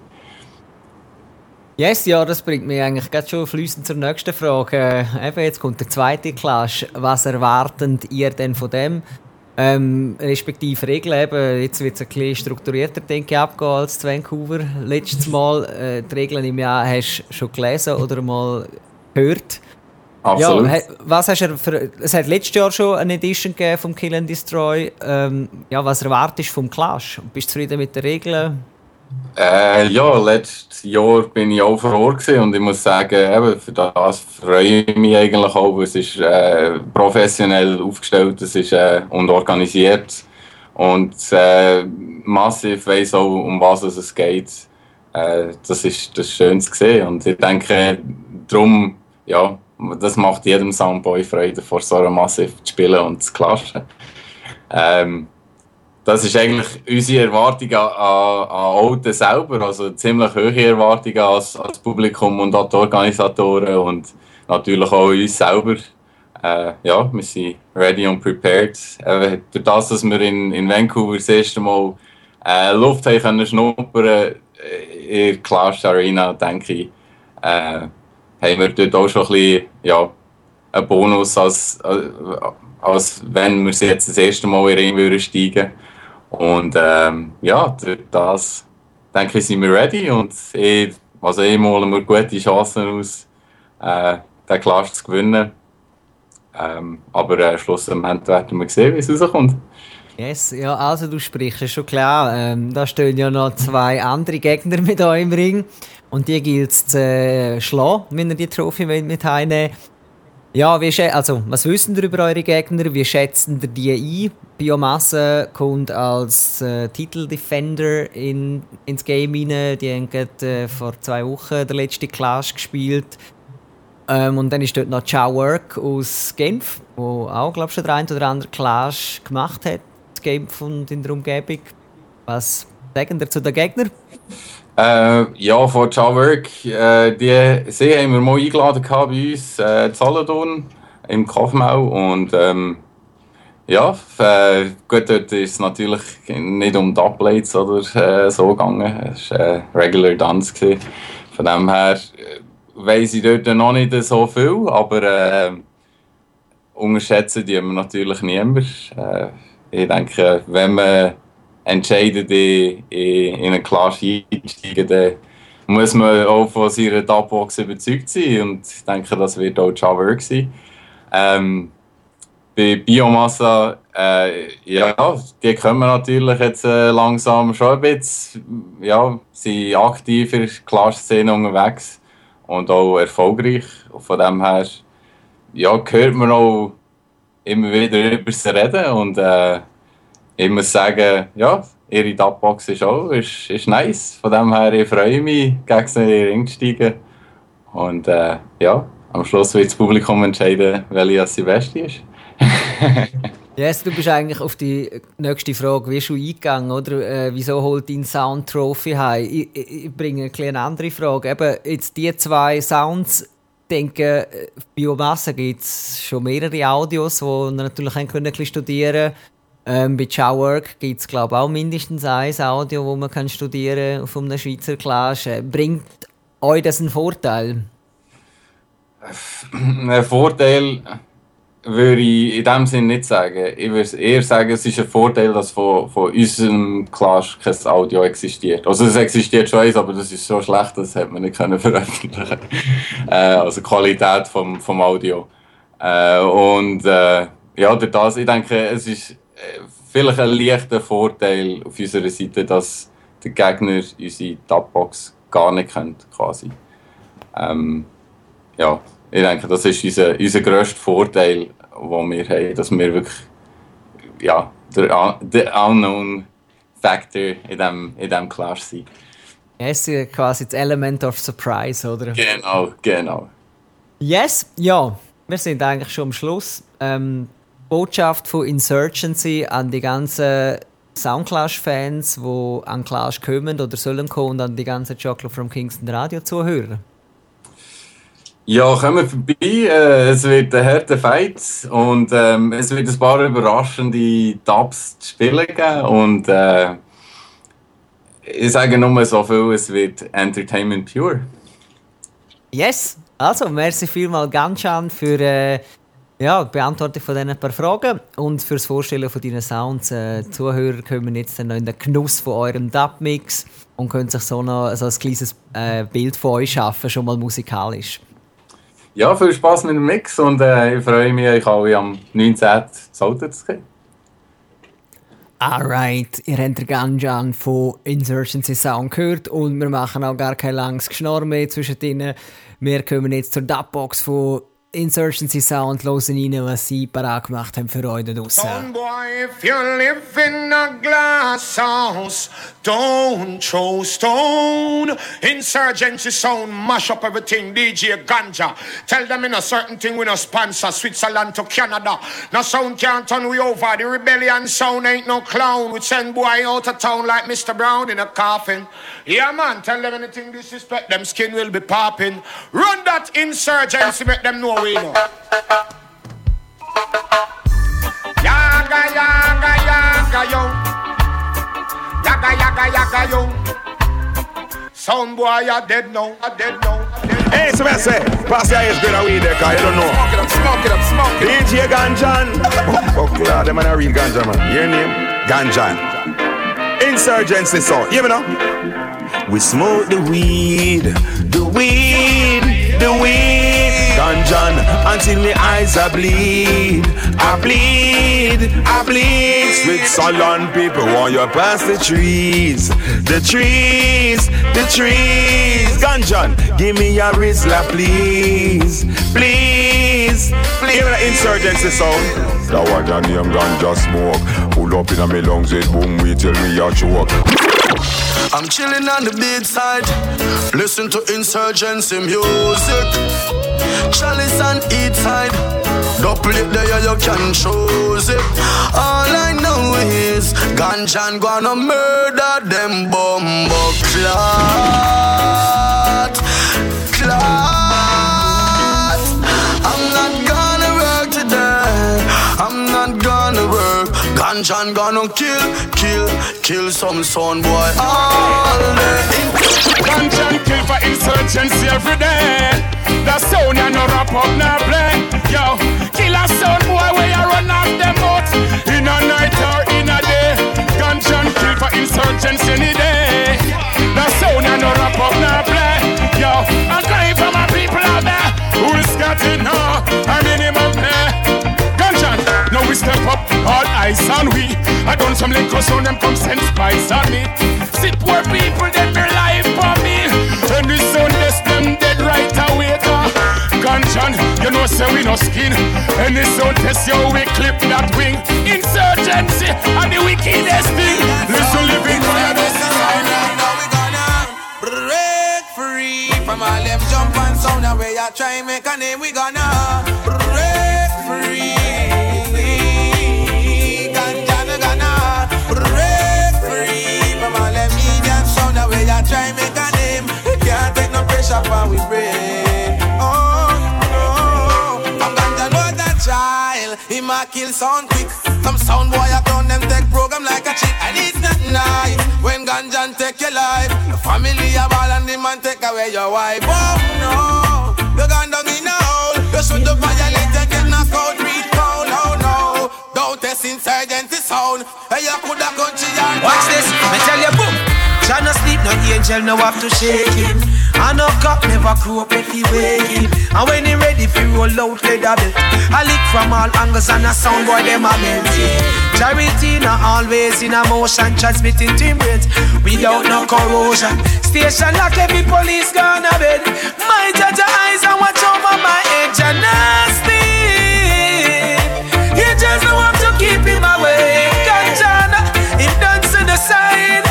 Yes, ja, das bringt mich eigentlich gerade schon fließend zur nächsten Frage. Äh, eben, jetzt kommt der zweite Clash. Was erwartet ihr denn von dem? Ähm, respektive Regeln, eben, jetzt wird es ein bisschen strukturierter, denke ich, abgehen als zu Vancouver. Letztes Mal, äh, die Regeln im Jahr hast du schon gelesen oder mal gehört. Absolut. Ja, was hast du für, es hat letztes Jahr schon eine Edition gegeben vom Kill and Destroy. Ähm, ja, was erwartest du vom Clash? Bist du zufrieden mit den Regeln? Äh, ja, letztes Jahr bin ich auch vor Ort und ich muss sagen, eben, für das freue ich mich eigentlich auch, weil es ist äh, professionell aufgestellt, es ist äh, und organisiert und äh, massiv weiss auch, um was es geht. Äh, das ist das Schönste gesehen und ich denke, darum, ja, das macht jedem Soundboy Freude, vor so einer Massiv zu spielen und zu klatschen. Ähm, Das ist eigentlich unsere Erwartung an, an Alten selber, also ziemlich hohe Erwartungen als, als Publikum und an die Organisatoren und natürlich auch uns selber. Äh, ja, wir sind ready und prepared. Äh, durch das, dass wir in, in Vancouver das erste Mal äh, Luft haben können schnuppern äh, in der Clash Arena, denke ich, äh, haben wir dort auch schon ein bisschen, ja, einen Bonus, als, als, als wenn wir sie jetzt das erste Mal in den Ring steigen würden. Und ähm, ja, durch das, denke ich, sind wir ready und ich, also ich male mir gute Chancen aus, äh, den Clash zu gewinnen. Ähm, aber äh, schlussendlich werden wir sehen, wie es rauskommt. Yes, ja, also du sprichst es schon klar. Ähm, da stehen ja noch zwei andere Gegner mit euch im Ring und die gilt es zu äh, schlagen, wenn ihr die Trophy mit heimnehmen wollt. Ja, wie schä- also, was wissen ihr über eure Gegner? Wie schätzen ihr die ein? Biomassa kommt als äh, Titel-Defender in, ins Game rein. Die haben gerade, äh, vor zwei Wochen den letzten Clash gespielt. Ähm, und dann ist dort noch Chawork aus Genf, der auch, glaube ich, schon den einen oder anderen Clash gemacht hat. In Genf und in der Umgebung. Was sagen ihr zu den Gegnern? Äh, ja, von Chawork, äh, die sie haben wir mal eingeladen bei uns äh, in Solothurn, im Kaufmann und ähm, ja, äh, gut, dort ist es natürlich nicht um die Updates oder äh, so gegangen, es war äh, Regular Dance gewesen. Von dem her weiss ich dort noch nicht so viel, aber äh, unterschätzen die wir natürlich niemand. Äh, ich denke, wenn man entscheidet, in, in einen Clash einsteigen, dann muss man auch von seiner Dubbox überzeugt sein und ich denke, das wird auch Chawork sein. Ähm, bei Biomassa, äh, ja, die kommen natürlich jetzt äh, langsam schon ein bisschen, ja, sind aktiv in der Clash-Szene unterwegs und auch erfolgreich. Und von dem her, ja, hört man auch immer wieder über sie reden und äh, ich muss sagen, ja, ihre Dubbox ist auch ist, ist nice. Von dem her, ich freue mich, gegen sie in den Ring zu steigen. Und äh, ja, am Schluss wird das Publikum entscheiden, welche die beste ist. Yes, du bist eigentlich auf die nächste Frage wie schon eingegangen, oder? Äh, wieso holt dein Sound Trophy heim? Ich, ich, ich bringe eine kleine andere Frage. Eben, jetzt die zwei Sounds, ich denke, Biomassa gibt es schon mehrere Audios, die wir natürlich ein bisschen studieren können. Ähm, bei Chawork gibt es, glaube ich, auch mindestens ein Audio, das man kann studieren kann auf einem Schweizer Clash. Bringt euch das einen Vorteil? Einen Vorteil würde ich in dem Sinne nicht sagen. Ich würde eher sagen, es ist ein Vorteil, dass von, von unserem Clash kein Audio existiert. Also es existiert schon eins, aber das ist so schlecht, das hätte man nicht können veröffentlichen. äh, also die Qualität vom, vom Audio. Äh, und äh, ja, durch das, ich denke, es ist vielleicht ein leichter Vorteil auf unserer Seite, dass der Gegner unsere Dubbox gar nicht kennt, quasi. Ähm, ja, ich denke, das ist unser, unser grösster Vorteil, den wir haben, dass wir wirklich, ja, der, der unknown factor in diesem in dem Clash sind. Es ist quasi das Element of Surprise, oder? Genau, genau. Yes, ja, wir sind eigentlich schon am Schluss. Ähm, Botschaft von Insurgency an die ganzen Soundclash-Fans, die an Clash kommen oder sollen kommen und an die ganzen Jockler vom Kingston Radio zuhören? Ja, kommen vorbei. Es wird ein harter Fight und ähm, es wird ein paar überraschende Dubs zu spielen geben. Und äh, ich sage nur so viel, es wird Entertainment pure. Yes! Also, merci vielmals, Ganshan, für äh, ja, die Beantwortung von diesen paar Fragen und für das Vorstellen von deinen Sounds. Äh, die Zuhörer kommen jetzt dann noch in den Genuss von eurem Dub-Mix und können sich so noch so ein kleines äh, Bild von euch schaffen, schon mal musikalisch. Ja, viel Spass mit dem Mix und äh, ich freue mich, euch alle am neunzehnten Sollten zu sehen. Alright, ihr habt den Ganjan von Insurgency Sound gehört und wir machen auch gar kein langes Geschnorr mehr zwischen denen. Wir kommen jetzt zur Dubbox von Insurgency Sound, hören rein, was sie parat gemacht haben für euch da draussen. Don't boy, if you live in a glass house, don't throw stone. Insurgency Sound, mash up everything, D J Ganja. Tell them in a certain thing we no sponsor, Switzerland to Canada. No sound can't turn we over, the rebellion sound ain't no clown. We send boy out of town like Mister Brown in a coffin. Yeah man, tell them anything disrespect, them skin will be popping. Run that insurgency, make them know we know. Yaga, yaga, yaga, yo. Yaga, yaga, yaga, yo. Sound boy, you're dead now, you're dead now. Hey, so I say, pass your eyes good away there, cause you don't know. Smoke it up, smoke it up, smoke it up. D J Ganjan. Oh, God, them man a real Ganja, man. Your name? Ganjan. Insurgency Sound, you know? We smoke the weed, the weed, the weed. Ganjan, until the eyes are bleed. I bleed, I bleed. Switzerland people want you past the trees. The trees, the trees. Ganjan, give me your wristler, please. Please, please. Give me the insurgency sound. That was your name, Ganja Smoke. Pull up in a me lungs with boom, we till we are choke. I'm chilling on the big side, listen to insurgency music. Chalice and eat side, double it there you can choose it. All I know is Ganjan gonna murder them bumbo clot, clot. I'm not gonna work today, I'm not gonna work. Ganjan gonna kill, kill, kill some sound boy all day. Ganjan kill for insurgency every day. The sound ya no wrap up, no play. Yo, kill a sound boy where you run off them out. In a night or in a day. Ganjan kill for insurgency any day. The sound ya no wrap up, no play. Yo, I'm crying for my people out there. Who is getting now? I'm in my play. Now we step up, all eyes on we. I done some liquor so them come send spice on me. See poor people, they be life for me. And we sound this them dead right away. Ganjan, you know say we no skin. And this sound test you, we clip that wing. Insurgency, and the wickedest thing. Listen living fire, this is now we gonna break free from all them jump and sound. And we are trying make a name, we gonna break free. Try make a name, we can't take no pressure for we break. Oh, oh, I'm gonna know that child, he might kill sound quick. Some sound boy I turn them take program like a chick. And it's not nice when Ganjan take your life. The family a ball and the man take away your wife. Oh no, you gone down in a hole. You should do violate, take him knock out, read foul. Oh no, don't test insurgency sound. Hey, you coulda gone to your watch this, me tell you boom. Trying to sleep, no angel, no have to shake him. And no cop never grew up if he wake him. And when he ready, he roll out the double. I lick from all angles and a sound boy, them a melting. Charity not always in a motion, transmitting timbrate without no corrosion. Station lock, every police gone a bed. My judge eyes and watch over my head. And I sleep, you just know how to keep him awake. Ganjan, him done to the side.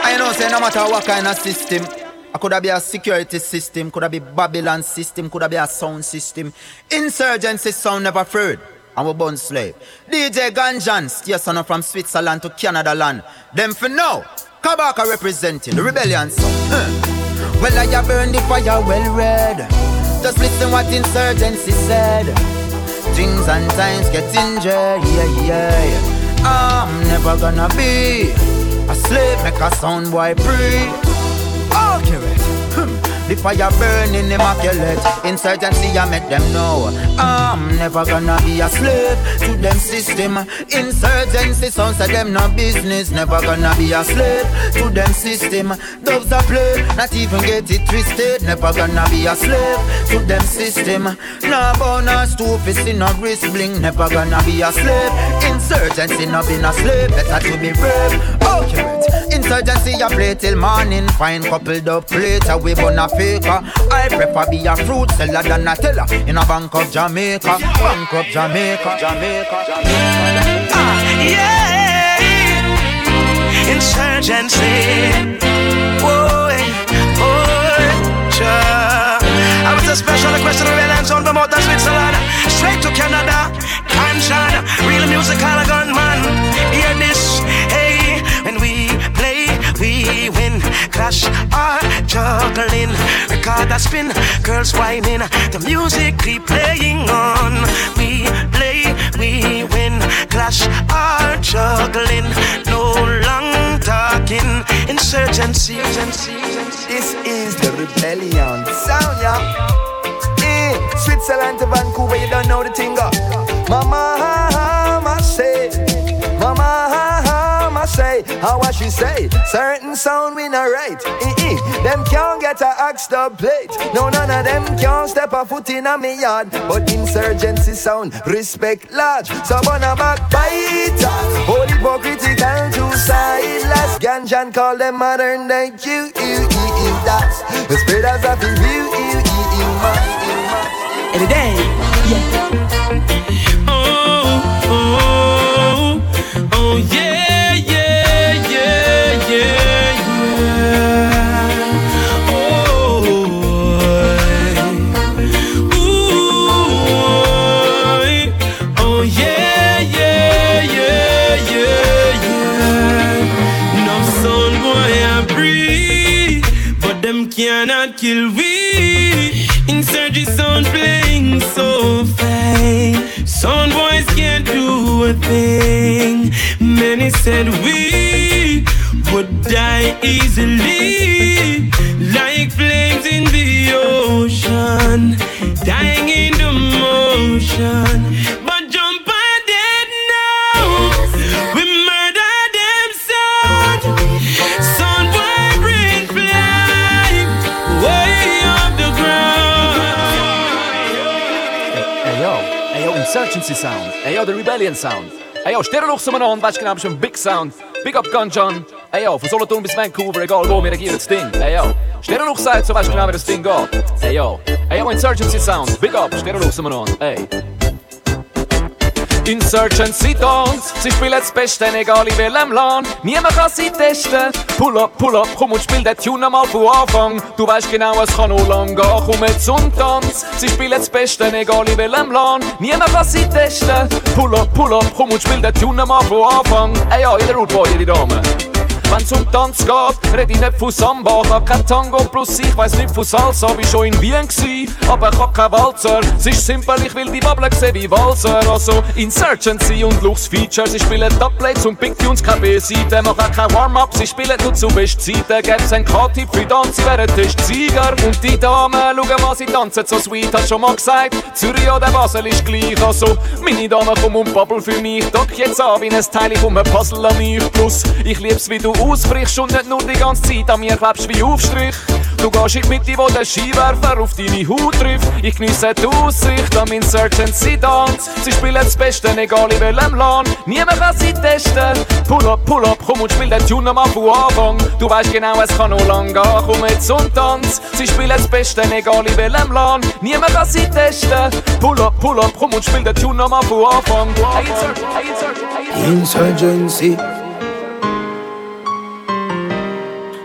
I know say no matter what kind of system, I coulda be a security system, coulda be Babylon system, coulda be a sound system. Insurgency sound never afraid. and we born slave. D J Ganjan, steer son from Switzerland to Canada land. Them for now, Kabaka representing the rebellion song. Uh. Well, I have burned the fire well red. Just listen what Insurgency said. Things and times get injured, yeah, yeah. I'm never gonna be a slave, make a sound boy free. Oh, correct. The fire burning immaculate. Insurgency, I make them know I'm never gonna be a slave to them system. Insurgency sound say them no business. Never gonna be a slave to them system. Doves a play, not even get it twisted. Never gonna be a slave to them system. No bone or stupid, see no wrist bling. Never gonna be a slave. Insurgency, no been a slave. Better to be brave. Okay, right. Insurgency, I play till morning. Fine coupled up later, we burn a faker. I prefer be a fruit seller than a teller in a bank of Jamaica, bank of Jamaica, Jamaica, Jamaica. Uh, yeah, Insurgency. Boy, boy, sure. I was a special request to Reliance on Bermuda, Switzerland, straight to Canada, Kanshan, real musical gunman. Hear this, hey, when we play, we win. Clash or juggling, record that spin, girls whining, the music keep playing on. We play, we win. Clash or juggling, no long talking. Insurgency. This is the rebellion sound, yeah. Eh, Switzerland to Vancouver, you don't know the thing up. Mama, mama say, mama. Say, how what she say? Certain sound we not right. E-e. Them can't get a axe to plate. No, none of them can't step a foot in a me yard. But Insurgency sound, respect large. So on a backbiter, all hypocritical to sideless. Ganjan call them modern day Q. That's the spreaders of the view. Every day, yeah. Oh, oh, oh, yeah. Cannot kill we. Insurgency sound playing so fine. Sound boys can't do a thing. Many said we would die easily, like flames in the ocean, dying in the motion. But jump on dead now. We murder them sound. Insurgency sound, ayo the rebellion sound, ayo sterren noch so einen Hand, weißt du genau, bist ein Big Sound, Big Up Ganjan, ayo von Solothurn bis Vancouver, egal wo, wir regieren das Ding, ayo sterren noch sagt, so weißt du genau, wie das Ding geht, ayo, ayo Insurgency sound, Big Up, sterren noch so einen Hand, ey. Insurgency Dance, sie spielen das Beste, egal in welchem Land. Niemand kann sie testen. Pull up, pull up, komm und spiel den Tune mal von Anfang. Du weißt genau, es kann nur lang gehen, komm jetzt und tanz. Sie spielen das Beste, egal in welchem Land. Niemand kann sie testen. Pull up, pull up, komm und spiel den Tune mal von Anfang. Ey ja, in der Route, boy, die Damen. Wenn's um Tanz geht, red ich nicht von Samba. Ich hab kein Tango plus ich weiss nicht von Salsa. Bin schon in Wien gsi, aber ich hab kein Walzer. Es ist simpel, ich will die Wabble sehen wie Walzer. Also Insurgency und Lux Features. Sie spielen Dubplates und Big Tunes, keine B-Seite. Mach auch kein Warm-Up, sie spielen nur zu Bestzeiten. Gäb's einen K-Tipp für Tanz, wäre ist Sieger. Und die Damen schauen, was sie tanzen, so sweet, hat schon mal gesagt. Zürich oder Basel ist gleich. Also meine Damen, komm und babbel für mich. Dock jetzt an wie ein Teil von einem Puzzle an mich. Plus, ich lieb's, wie du ausbrichst und nicht nur die ganze Zeit an mir klebst wie Aufstrich. Du gehst in die Mitte, wo der Skiwerfer auf deine Haut trifft. Ich geniesse die Aussicht am Insurgency Dance. Sie spielen das Beste, egal in welchem Land. Niemand kann sie testen. Pull up, pull up, komm und spiel den Tune mal von Anfang. Du weißt genau, es kann noch lang gehen, komm jetzt und tanz. Sie spielen das Beste, egal in welchem Land. Niemand kann sie testen. Pull up, pull up, komm und spiel den Tune mal von Anfang. Hey, Insurgency, hey, Insurgency.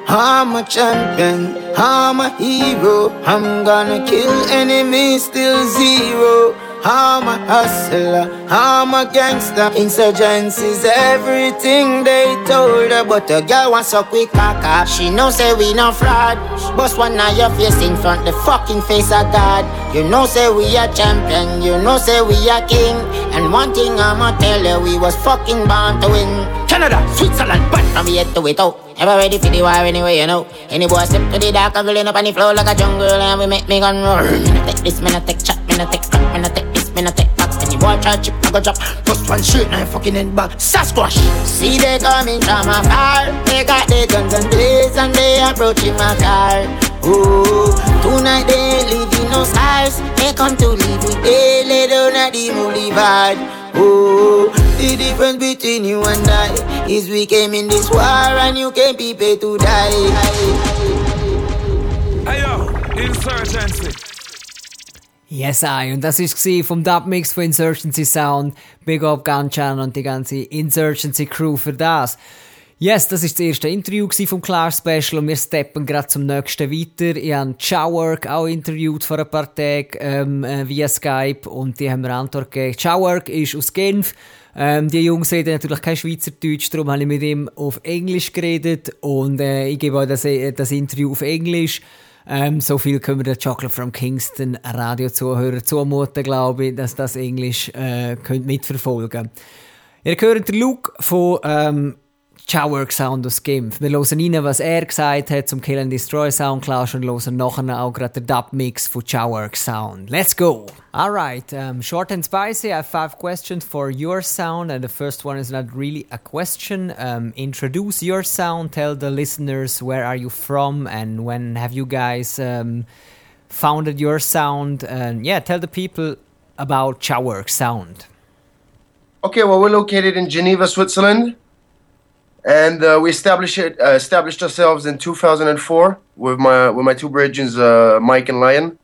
I'm a champion, I'm a hero. I'm gonna kill enemies till zero. I'm a hustler, I'm a gangster. Insurgency's everything they told her. But a girl wants up with caca. She know say we no fraud. Boss one of your face in front the fucking face of God. You know say we a champion, you know say we a king. And one thing I'ma tell you, we was fucking born to win. Canada, Switzerland, but from here to it out. Ever ready for the war anyway, you know. Any boy step to the dark, I'm up on the floor like a jungle. And we make me gun roar. Me no take this, me no take chat, me no take crap, me no take this, me no take box. Any boy try chip, I go drop. Bust one shoot, and I fucking end back. Sasquatch! See they coming from afar. They got their guns and blades and they approaching my car. Ooh, tonight they leaving no scars. They come to leave with they lay down at the boulevard. Oh, the difference between you and I is we came in this war and you can't be paid to die. Hey yo, Insurgency. Yes, I. Und das war vom Dubmix von Insurgency Sound. Big up Ganchan und die ganze Insurgency Crew für das. Yes, das war das erste Interview vom Clash Special und wir steppen gerade zum nächsten weiter. Ich habe Chawork auch interviewt vor ein paar Tagen ähm, via Skype und die haben mir Antwort gegeben. Chawork ist aus Genf. Ähm, die Jungs reden natürlich kein Schweizerdeutsch, darum habe ich mit ihm auf Englisch geredet und äh, ich gebe euch das, äh, das Interview auf Englisch. Ähm, so viel können wir den Chocolate from Kingston Radiozuhörer zumuten, glaube ich, dass das Englisch äh, könnt mitverfolgen. Ihr hört den Luke von ähm, Chawork Sound aus Genf. Wir hören rein, was er gesagt hat zum Kill and Destroy Soundclash und hören nachher auch gerade den Dub-Mix von Chawork Sound. Let's go! Alright, um, short and spicy. I have five questions for your sound and the first one is not really a question. Um, introduce your sound, tell the listeners where are you from and when have you guys um, founded your sound and yeah, tell the people about Chawork Sound. Okay, well we're located in Geneva, Switzerland. And uh, we established it, uh, established ourselves in two thousand four with my with my two brethrens, uh, Mike and Lion.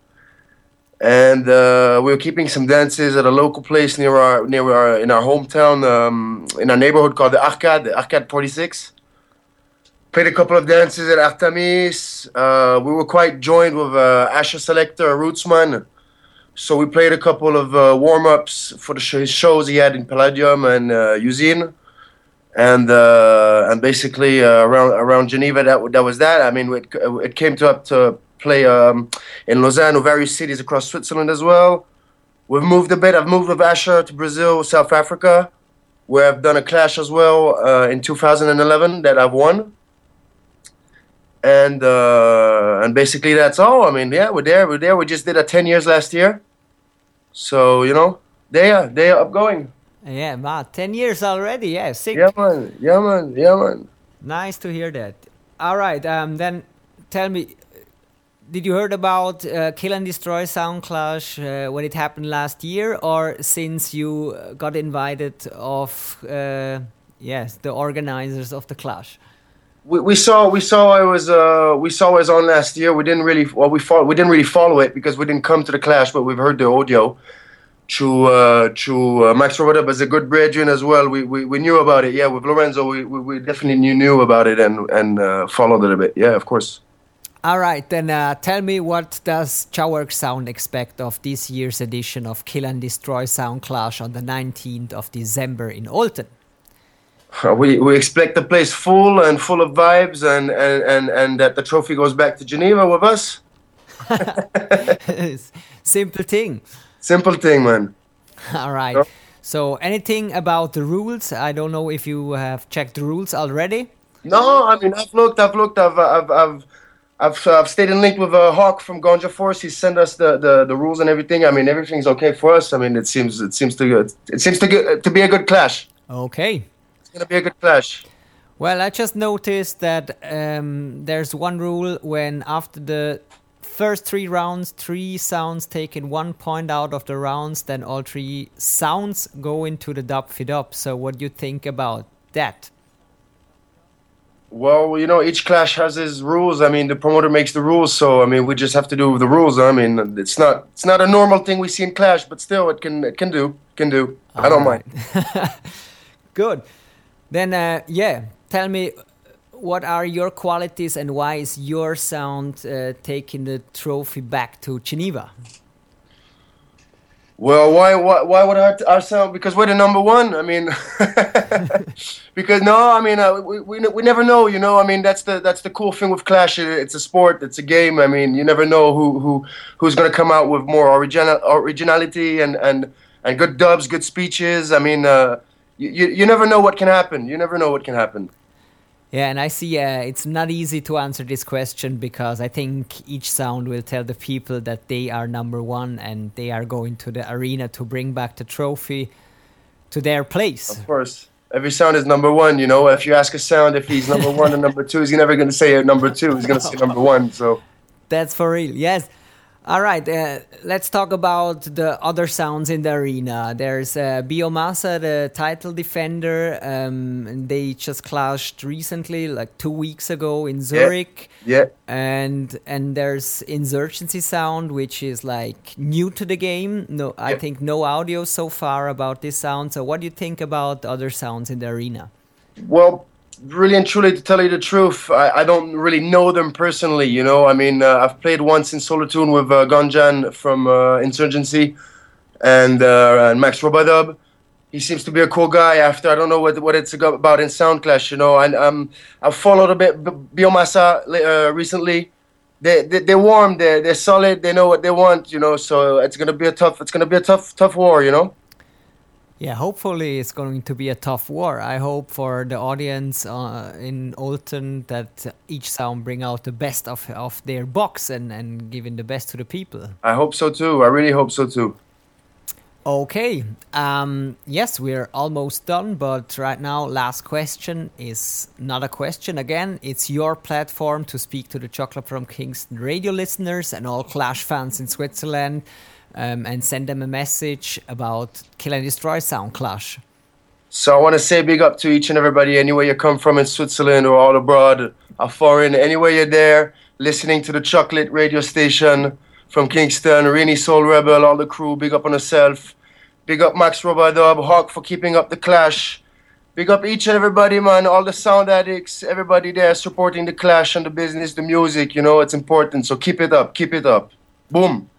And uh, we were keeping some dances at a local place near our near our in our hometown, um, in our neighborhood called the Arcade, the Arcade forty-six. Played a couple of dances at Artemis. Uh, we were quite joined with uh, Asher Selector, Rootsman. So we played a couple of uh, warm-ups for the sh- shows he had in Palladium and uh, Usine. And uh, and basically uh, around around Geneva, that that was that. I mean, it it came to up to play um, in Lausanne or various cities across Switzerland as well. We've moved a bit. I've moved with Asher to Brazil, South Africa, where I've done a clash as well uh, in two thousand eleven that I've won. And uh, and basically that's all. I mean, yeah, we're there. We're there. We just did our ten years last year, so you know, they are they are upgoing. Yeah, man, ten years already, yeah, sick. Yeah, man, yeah, man, yeah, man. Nice to hear that. All right, um, then tell me, did you heard about uh, Kill and Destroy Soundclash uh, when it happened last year, or since you got invited of, uh, yes, the organizers of the Clash? We, we saw, we saw I was, uh, we saw I was on last year. We didn't really, well, we fo- we didn't really follow it because we didn't come to the Clash, but we've heard the audio. To uh, to uh, Max Rub-A-Dub as a good brethren as well. We, we we knew about it. Yeah, with Lorenzo, we we, we definitely knew, knew about it and and uh, followed it a bit. Yeah, of course. All right, then uh, tell me, what does Chawork Sound expect of this year's edition of Kill and Destroy Sound Clash on the nineteenth of December in Olten? We we expect the place full and full of vibes, and and, and, and that the trophy goes back to Geneva with us. Simple thing. Simple thing, man. All right. So, so anything about the rules? I don't know if you have checked the rules already. No, I mean, I've looked, I've looked, I've, I've, I've, I've, I've stayed in link with uh, Hawk from Ganja Force. He sent us the, the, the rules and everything. I mean, everything's okay for us. I mean, it seems, it seems to, it seems to get, to be a good clash. Okay. It's gonna be a good clash. Well, I just noticed that um, there's one rule when after the first three rounds, three sounds taken one point out of the rounds, then all three sounds go into the dub-fi-dub. So what do you think about that? Well, you know, each clash has his rules. I mean, the promoter makes the rules, so I mean, we just have to do the rules. I mean, it's not it's not a normal thing we see in clash, but still, it can it can do can do. All I don't right. mind. Good. Then, uh, yeah, tell me, what are your qualities and why is your sound uh, taking the trophy back to Geneva? Well, why, why, why would our, our sound? Because we're the number one. I mean, because no, I mean, uh, we, we we never know, you know. I mean, that's the that's the cool thing with Clash. It's a sport. It's a game. I mean, you never know who who who's gonna come out with more original originality and and and good dubs, good speeches. I mean, uh, you you never know what can happen. You never know what can happen. Yeah, and I see uh, it's not easy to answer this question, because I think each sound will tell the people that they are number one and they are going to the arena to bring back the trophy to their place. Of course. Every sound is number one, you know. If you ask a sound if he's number one or number two, he's never going to say number two. He's going to say number one. So that's for real, yes. All right, uh, let's talk about the other sounds in the arena. There's uh, Biomassa, the title defender. Um, they just clashed recently, like two weeks ago in Zurich. Yeah. yeah. And and there's Insurgency Sound, which is like new to the game. No, I yeah. think no audio so far about this sound. So what do you think about other sounds in the arena? Well, really and truly, to tell you the truth, I, I don't really know them personally, you know. I mean, uh, I've played once in Solotune with uh, Gonjan from uh, Insurgency and, uh, and Max Rub-A-Dub. He seems to be a cool guy. After, I don't know what what it's about in Soundclash, you know. And um, I've followed a bit Biomassa uh, recently. They, they they're warm. They they're solid. They know what they want, you know. So it's gonna be a tough. It's gonna be a tough tough war, you know. Yeah, hopefully it's going to be a tough war. I hope for the audience uh, in Olten that each sound bring out the best of, of their box and, and giving the best to the people. I hope so too. I really hope so too. Okay. Um, yes, we're almost done, but right now, last question is not a question. Again, it's your platform to speak to the Chocolate from Kingston radio listeners and all Clash fans in Switzerland. Um, and send them a message about Kill and Destroy Soundclash. So I want to say big up to each and everybody, anywhere you come from in Switzerland or all abroad, or foreign, anywhere you're there, listening to the Chocolate radio station from Kingston, Rainy Soul Rebel, all the crew, big up on herself. Big up Max Rub-A-Dub, Hawk for keeping up the Clash. Big up each and everybody, man, all the sound addicts, everybody there supporting the Clash and the business, the music, you know, it's important. So keep it up, keep it up. Boom.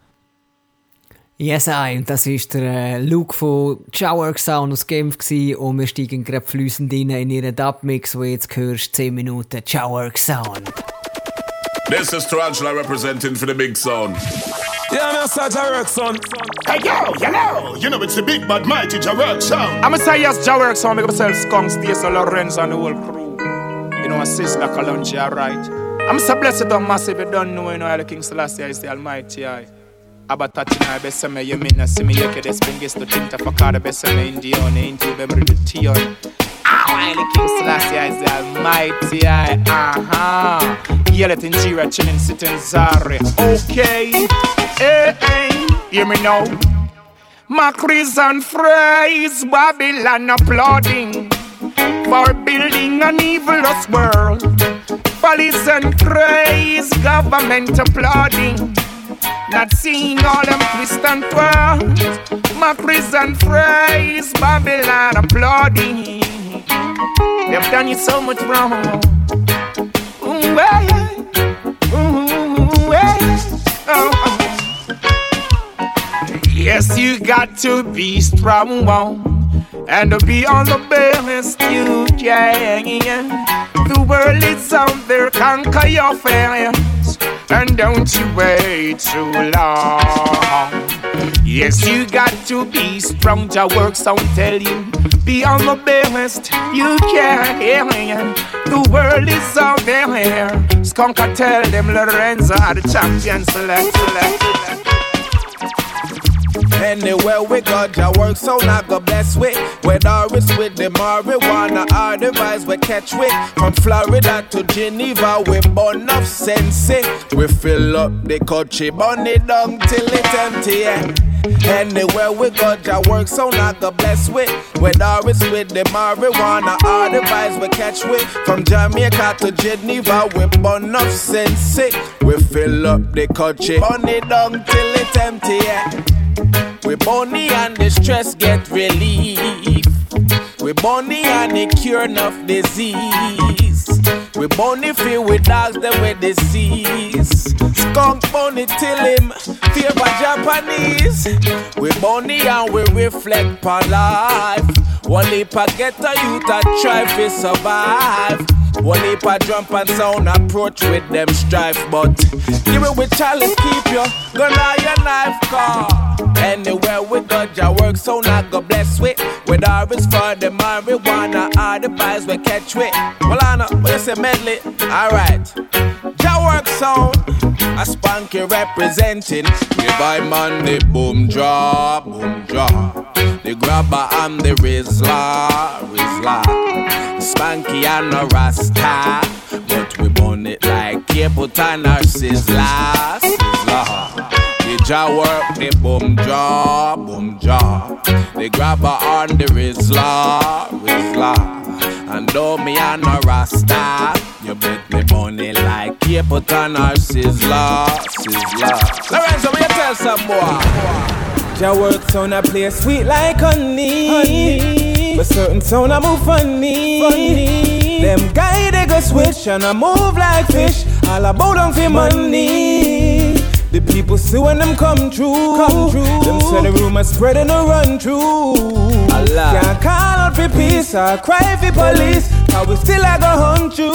Yes, I. Und das war der Luke von Chawork Sound aus Genf gewesen. Und wir steigen gerade flüssend rein in ihren Dubmix, wo jetzt hörst zehn Minuten Chawork Sound. This is Tarantula representing for the big sound. Yeah, I'm a Chawork Sound. Hey yo, hello! You know it's the big bad mighty Chawork Sound. I'm a say yes, Chawork Sound. I'm a sell skunks, D S L, Lorenz and the whole crew. You know, assist like a lunch, yeah, right. I'm a blessed and massive, you don't know, you know, the King Selassie is the almighty, I. Aber tatina besse me ye minna se me yeke des bengis to tinta fakara besse me indione into memory the tion. Ah, the King Selassie is the almighty I. Aha. Yell it in Jira, chillin, sitting Zari. Okay. Hey, hey. Hear me now. Macris and fries, Babylon applauding for building an evilous world. Police and craze, government applauding. Not seeing all them twist and twirl. Macris and fries, Babylon applauding. They've done you so much wrong. Ooh, yeah, yeah. Ooh, yeah, yeah. Oh, oh. Yes, you got to be strong and to be on the best you can. The world is out there, conquer your failure. And don't you wait too long. Yes, you got to be strong. Chawork Sound tell you, be on the best you can. The world is out there. Skunk tell them Lorenzo are the champions. Select, select. Anywhere we go, Chawork Sound I go best with. With Doris, with the marijuana, our device we catch with. From Florida to Geneva, we burn up sensei. We fill up the country, burn it down till it's empty, yeah. Anywhere we go, Chawork Sound I go blessed with. With Doris, with the marijuana, our device we catch with. From Jamaica to Geneva, we burn up sensei. We fill up the country, burn it down till it's empty, yeah. We bunny and the stress get relief. We bunny and the cure enough disease. We bunny feel with dogs them with disease. Skunk bunny till him fear by Japanese. We money and we reflect on life. One leap a get a youth a try to survive. One leap a jump and sound approach with them strife. But give it with chalice, keep you gonna your knife car. Anywhere we dodge our work, so not go bless with. With ours for the marijuana, all the vibes we catch with. Well, I know, but it's a medley. Alright. Chawork Sound, a spanky representing. We buy man the boom drop, boom drop. The grabber and the rizzler, rizzler. Spanky and a rasta, but we burn it like Capleton or sizzler, sizzler. The Chawork, the boom drop, boom drop. The grabber and the rizzler, rizzler. And though me and a rasta, you bet me money like Capleton or sizzler, sizzler. Lorenzo, will you tell some more? Chawork Sound I play sweet like honey, honey. But certain sound I move funny, funny. Them guy they go switch and I move like fish. All about them for money. The people see when them come true, come true. Them say the rumors spread and a run true. Can't call out for peace or cry for police, cause we still a go hunt you.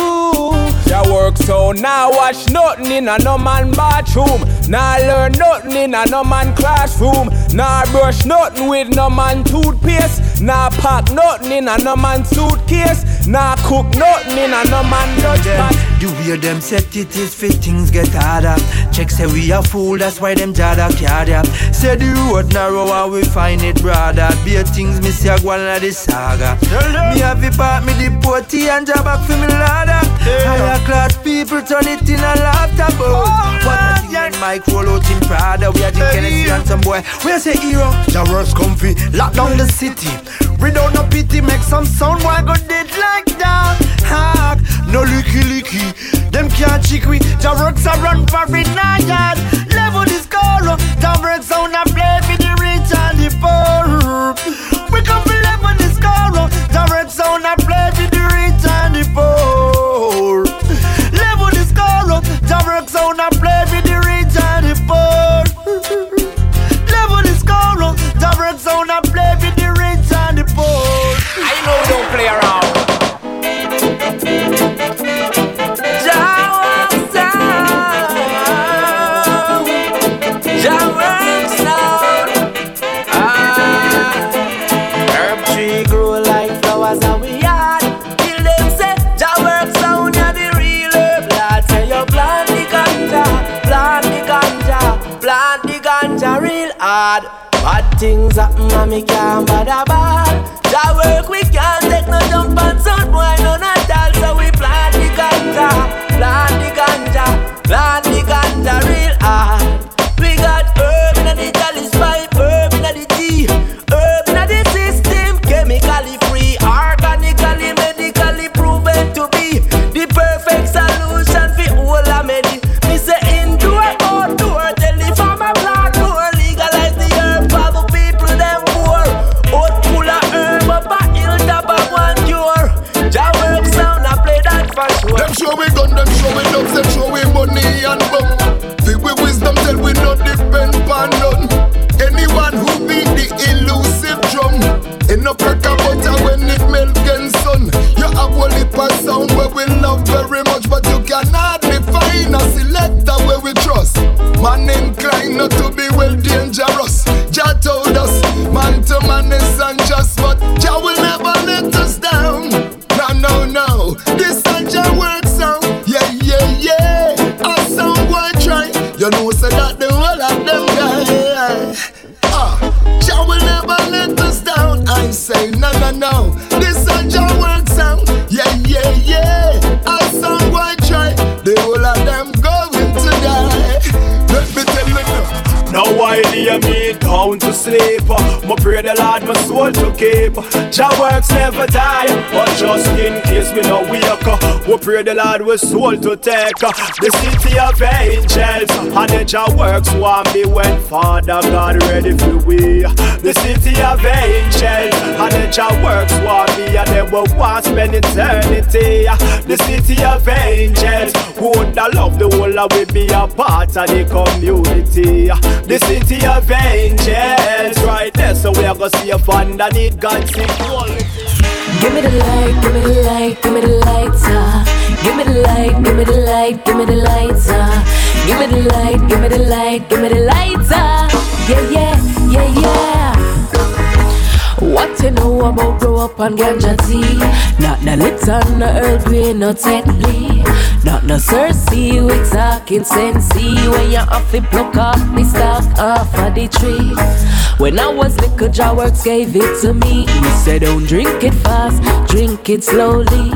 Chawork Sound now watch nothing in a no man bathroom. Now learn nothing in a no man classroom. Now brush nothing with no man toothpaste. Now pack nothing in a no man suitcase. Now cook nothing in a no man lunchbox. The way them set it is fit, things get harder. Check say we a fool, that's why them jada carry up. Say the road narrow and we find it broader. Be a things me see a go on the saga. Me have it back, me deport and job back for me ladder. Yeah. Higher class people turn it in a laptop. Oh, what a thing, Mike roll out in Prada. We are the Kennedy and some boy. Where's the hero? Chawork's comfy, lock down the city. Without no pity, make some sound. Why go dead like that? Hack, no licky licky. Them can't chick we. Chawork's a run for it now, yard. Level this color. Chawork's on a play for the rich and the poor. We come for level this color. Chawork's on a play for the rich and the poor. Level this color, Chawork Sound a play with the rich and the poor. Level this color, Chawork Sound a play with the rich and the poor. I know don't play around. Chawork Sound, Chawork Sound. Ah, herb tree grow like flowers and we. Bad things happen and me can't bother bad. Chawork we can't take no jump and sound boy none at all. So we plant the ganja, plant the ganja, plant the ganja real hard. We got herb in the chalice pipe, herb in the tea, herb in the system, chemically free, organically, medically proven to be the perfect solution for all our medicine. Me say indoor, outdoor, tell the farmer plant. Them showing gun, them showing up, them showing money and bum. Feel with wisdom till we not depend on none. Anyone who beat the elusive drum, enough break a butter when it milk and sun. You have one lip of sound where we love very much, but you cannot define a selector where we trust. Man inclined not to be well dangerous. Jah told us, man to man is unjust, but Jah will never let us down. No, no, no, this Chawork Sound, yeah, yeah, yeah. I sound one try. You know, so that the whole of them guys. Ah, Jah will never let us down. I say no, no, no. This a Chawork Sound, yeah, yeah, yeah. I sound one try. The whole of them going to die. Let me tell you now. Now I lay me down to sleep. My pray the Lord my soul to keep. Chawork's never die, but just in case we no wake, we pray the Lord with soul to take. The city of angels, and the Chawork's want me when Father God ready for we. The city of angels, and the Chawork's want me, and they will want spend eternity. The city of angels, who would love the whole of we be a part of the community. the city of angels. Right there, so we are gonna see a fun that need God's equality. Give me the light, give me the light, give me the lights, ah. Give me the light, give me the light, give me the lights, ah. Give me the light, give me the light, give me the lights, ah. Yeah, yeah, yeah, yeah. What you know about grow up on ganja tea? Not no Litton, no Earl Grey, no Ted Lee. Not no Cersei, we talking sensey. When you off the block off the stock off of the tree. When I was little, Chawork gave it to me. He said don't drink it fast, drink it slowly.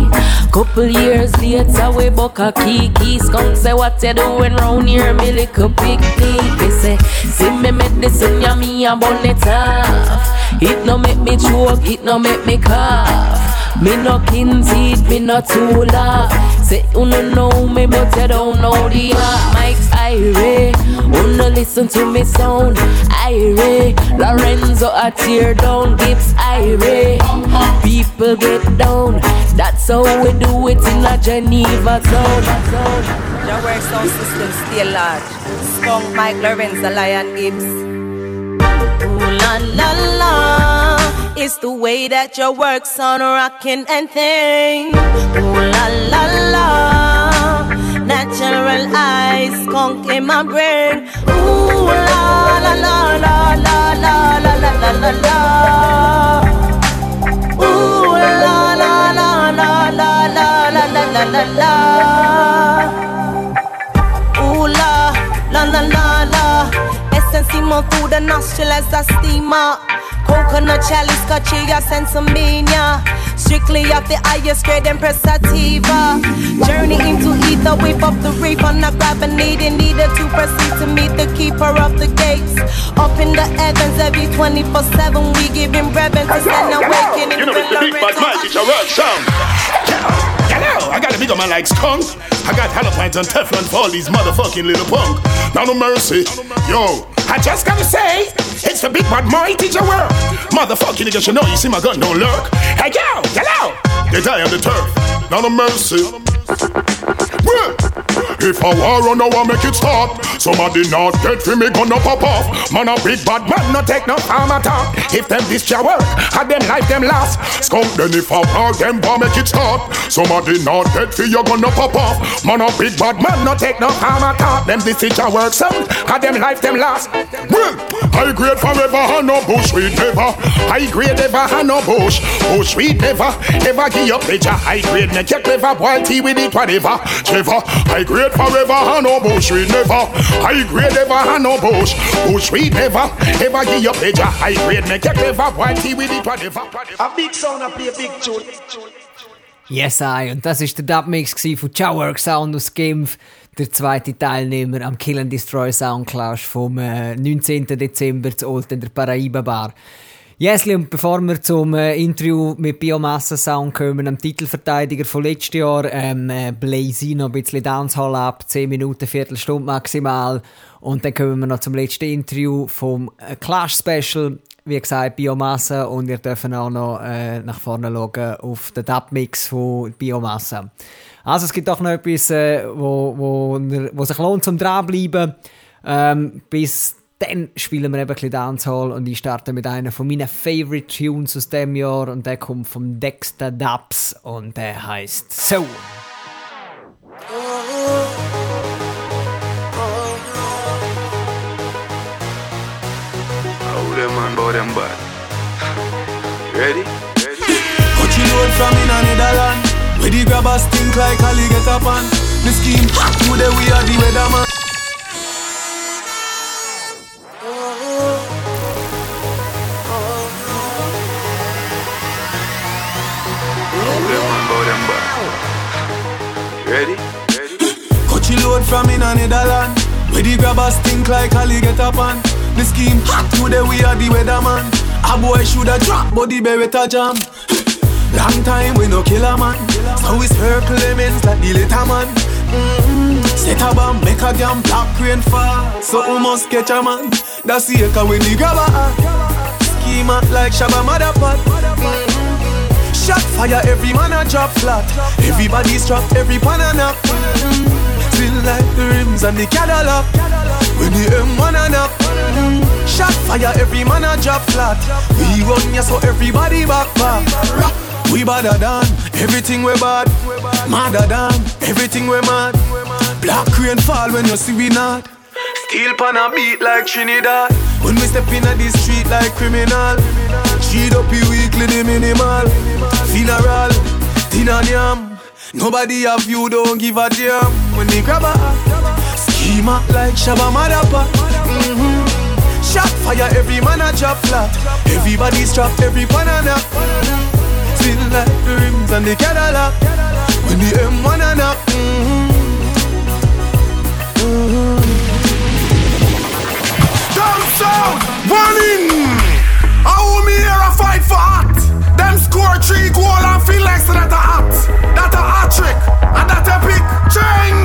Couple years later, we buck a kiki. Skunk say what you doing round here, me little pig pig. He say, see me medicine, ya me a bun it off. It no make me choke, it no make me cough. Me no kin teeth, me no too laugh. Say, you no know me, but you don't know the art. Mike's Irie, you no listen to me sound. Irie, Lorenzo a tear down, Gibbs Irie. People get down, that's how we do it in a Geneva town. Chawork Sound system still large. Skunk, Mike, Lorenzo, Lion, Gibbs. Ooh la la la, it's the way that Chawork Sound rockin' and thing. Ooh la la la, natural eyes, skunk in my brain. Ooh la la la la la la la la la la. Ooh la. La la la la la la la. Ooh la la la la la. Essence steaming through the nostril as I steam up. Coconut chalice, cachilla, sensimania. Strictly off the highest grade and prestativa. Journey into ether, whip up the reef. I'm not grabbing needing neither to proceed to meet the keeper of the gates. Up in the heavens, every twenty-four seven, we giving reverence to stand awakening. You know it's the big bad man, it's a rock sound. Hello, I got a bigger man like skunk. I got halopides and Teflon for all these motherfucking little punk. Now no mercy, yo. I just gotta say, it's the big bad mighty Chawork. Motherfucking niggas should know you see my gun don't lurk. Hey yo, hello. They die on the turf. Now no mercy. If I war on now I make it stop. Somebody not get free me gonna pop off. Man a big bad man no take no harm at all. If them this Chawork, had them life them last. Skunk then if I war them bar make it stop. Somebody not get free you gonna pop off. Man a big bad man no take no harm at all. Them this is Chawork sound, had them life them last. Well, high grade forever and no bush we never. High grade ever and no bush, bush we never. Ever give your pleasure high grade make you clever. Boil tea with it whatever. Never, high grade forever and no bush we never. High grade ever and no bush, bush we never. Ever give your pleasure high grade make you clever. Boil tea with it whatever. A big sound I play a big tune. Yes, I. Und das war der Dubmix von Chawork Sound aus Genf. Der zweite Teilnehmer am Kill and Destroy Soundclash vom äh, neunzehnten Dezember zu Olten in der Paraiba Bar. Jesli, und bevor wir zum äh, Interview mit Biomassa Sound kommen, am Titelverteidiger von letztem Jahr, ähm, äh, Blazy noch ein bisschen Dancehall ab, zehn Minuten, Viertelstunde maximal. Und dann kommen wir noch zum letzten Interview vom äh, Clash Special. Wie gesagt, Biomassa, und ihr dürfen auch noch äh, nach vorne schauen auf den Dubmix von Biomassa. Also es gibt auch noch etwas, äh, wo, wo, wo sich lohnt zum dranbleiben. Ähm, bis dann spielen wir eben ein bisschen Dancehall und ich starte mit einer von meinen Favorite Tunes aus diesem Jahr und der kommt vom Dexter Dubs und der heisst so. Them and bow them bad. Ready? Ready? Country road from in another land. Where the grabbers stink like Ali get up on. The scheme, today we are the weatherman. Bow them and bow them bad. Ready? Ready? Country road from in another land. Where the grabbers stink like Ali get up on. The scheme hot today we are the weatherman. A boy shoulda drop but the beretta jam. Long time we no kill a man. So it's her claimants like the later man. Mm-hmm. Set a bomb, make a damn black rain fall. So we must catch a man. That's the echo when the grabber at. Scheme hot like Shabba Motherpot. Mm-hmm. Shot fire every man a drop flat. Everybody's trapped, every pan a knock. Mm-hmm. Still like the rims and the Cadillac. When the M one a knock. Shot fire, every man a drop flat. We run ya so everybody back back. We badder than everything we bad. Madder than everything we mad. Black rain fall when you see we not. Still pan a beat like Trinidad. When we step in the street like criminal. Cheat up you weekly the minimal. Funeral, tin and yam. Nobody have you, don't give a damn. When they grab a schema like Shabba Madapa. Mm-hmm. Shot fire, every man a drop flat. Everybody strapped, every banana. Still like the rims and the Cadillac. When the M one a knock. Mm-hmm. Sound, one in. I want me here a fight for hot. Them score three goal and feel like so that a hot. That a hot trick and that a big ching.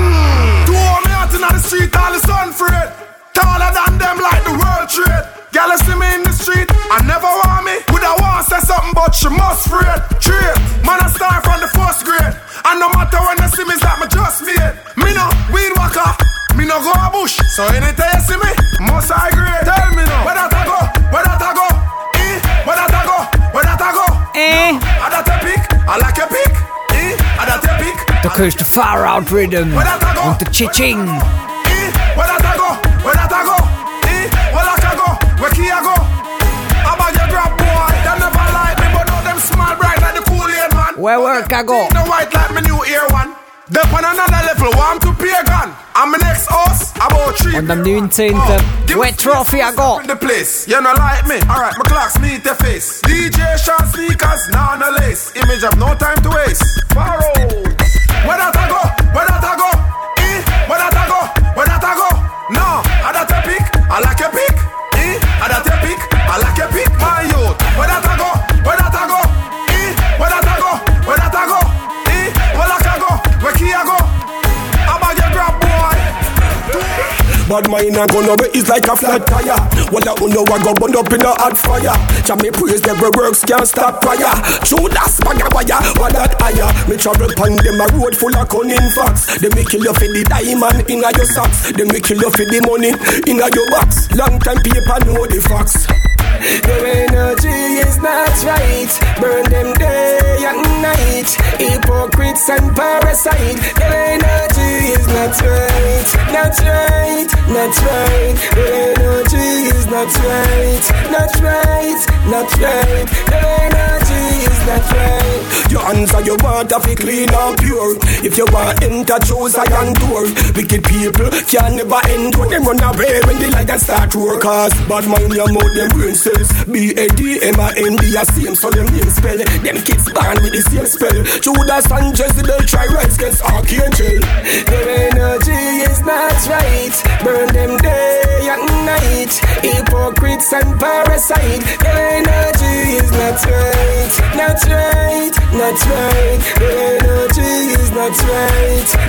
Two of me out in the street, all the sun for it. Taller than them like the world trade. Girl see me in the street, I never want me. Would I want say something but she must fret. Treat, man I start from the first grade. And no matter when they see me, it's like me just made. Me no weed walker. Me no go a bush, so anytime you see me, must I agree. Tell me now, where that I go, where that I go, eh? Where that I go, where that I go, eh? I that a pick, I like a pick, eh? I that a pick. Da kriegst du Far Out Rhythm und der Chiching. Eh? Where that I go, where that I go, eh? Where that I go, where can I go? I'm a your grab boy, they never like me, but now them small bright like the Kool-Aid man. Where work I go? No white like me new ear one. They're on another level, warm to pagan. I'm an ex horse, about three. On the nineteenth, oh, wet trophy I got. In the place, you not like me. Alright, my clocks need the face. D J Sean sneakers, nah, no lace. Image of no time to waste. Borrow. Where that I go? Where that I go? Eh? Where that I go? Where that I go? No, I that a pick, I like a pick. Eh? I that a pick, I like a pick. My youth, where that I go? Where that I go? Eh? Where that I go? Where that I go? But mine a gonna be is like a flat tire. What I know I go burn up in a hot fire. Jah me praise every works can't stop fire. Through that spaghetti wire, what that higher. Me travel pon them a road full of cunning fox. They me kill you for the diamond inna your socks. They me kill you for the money inna your box. Long time people know the facts. Their energy is not right. Burn them day and night. Hypocrites and parasites. Their energy is not right. Not right, not right. Their energy is not right. Not right, not right. Their energy is not right. Your hands are your water fi clean and pure. If you want enter through Zion door. Wicked people can never end. When them run away when the light and start to work. Cause bad mind your mouth them brain cells. B A D M I N D are same so them name spell. Them kids born with the same spell. Judas and Jezebel try rights against Archangel. Their energy is not right. Burn them day and night. Hypocrites and parasites. Their energy is not right. Not right, not right. Their energy is not right.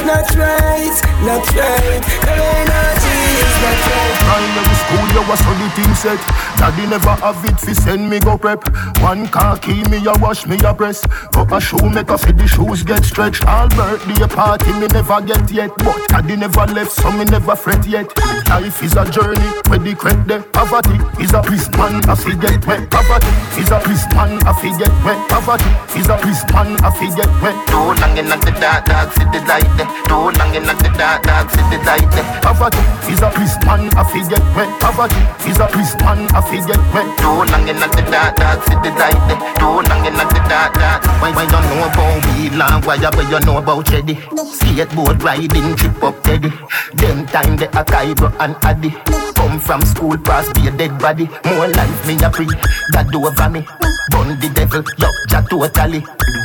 Not right, not right. Their energy is not right. Primary school you was on the team set. Daddy never have it fi send me go prep. One khaki me a wash me a press. Put a shoe make a fit the shoes get stretched. All birthday party me never get yet. But Daddy never left so me never fret yet. Life is a journey where the crack there. Poverty is a priest man a fi get wet. Poverty is a priest man a fi get wet. Poverty is a priest man a fi get wet. Too long in the dark dark see the light there. Too long in the dark dark see the light there. Poverty is a priest man a fi get wet. Poverty is a priest man a fi get wet. Too long in the dark dark see the light there. Too long in the dark dark. Why why you know about weed long? Why why you know about Teddy? Skateboard riding trip up Teddy. Them time they a Cairo and Addy. Come from school past be a dead body. More life me a free. That do over me. Bun the devil, yo, ja totally.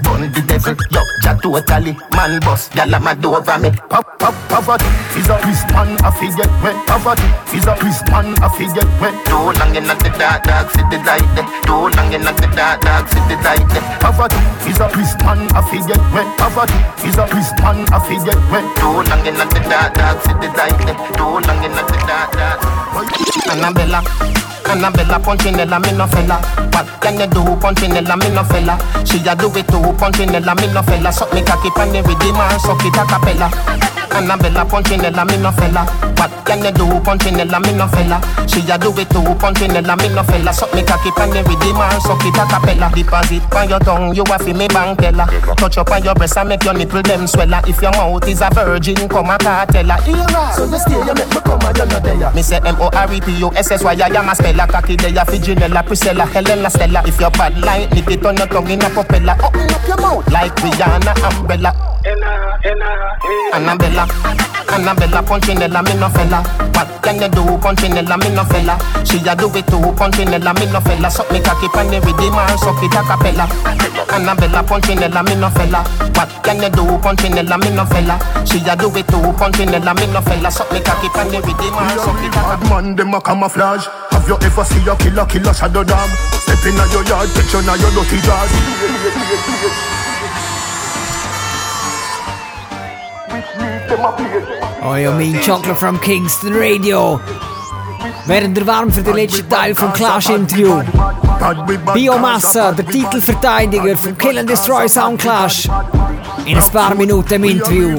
Bun the devil, yo, ja totally. Man boss, gyal a mad over me. Pop, pop, poverty is a priest man a fi get wet. Poverty is a priest man a fi get wet. Too long in the dark dark see the light there. Too long in the dark dark see the light there. Poverty is a priest man a fi get wet. Poverty is a priest man a fi get wet. Too long in the dark dark see the light there. Too long in the dark dark. Annabella, Annabella Punchinella, me no fella. What can you do? Punchinella, me no fella. She a do it too. Punchinella, me no fella. Suck me cocky, pan me with the man, suck it a cappella. And a bella punchinella, me no fella. What can you do, punchinella, me no fella? She a do it too, punchinella, me no fella. Suck me cocky pan the rhythm and suck it a cappella. Deposit on your tongue, you a fi me bankella. Touch up on your breast and make your nipple them swella. If your mouth is a virgin, come a cartella. So you stay, you make me come and you no there. Me say M O R E P U S S Y, I am a spella. Cocky there, Figinella, Priscilla, Helena, Stella. If your bad light, nip it on your tongue in a propeller. Open up your mouth like Rihanna, umbrella. Ella, Ella, hey. Annabella, Annabella, punchinella, me no fella. What can you do, punchinella, me no fella? She a do it too, punchinella, me no fella. Suck me cocky pan the rhythm and suck it a cappella. Annabella, punchinella, me no fella. What can you do, punchinella, me no fella? She a do it too, punchinella, me no fella. Suck me cocky pan the rhythm and suck it a cappella. Bad man, dem a camouflage. Have you ever seen a killer, killer shadow dog? Step inna your yard, catch inna your dirty jaws. Euer Mean Chocolate from Kingston Radio. Während der Warm für den letzten Teil vom Clash-Interview. Biomassa, der Titelverteidiger vom Kill and Destroy Soundclash. In ein paar Minuten im Interview.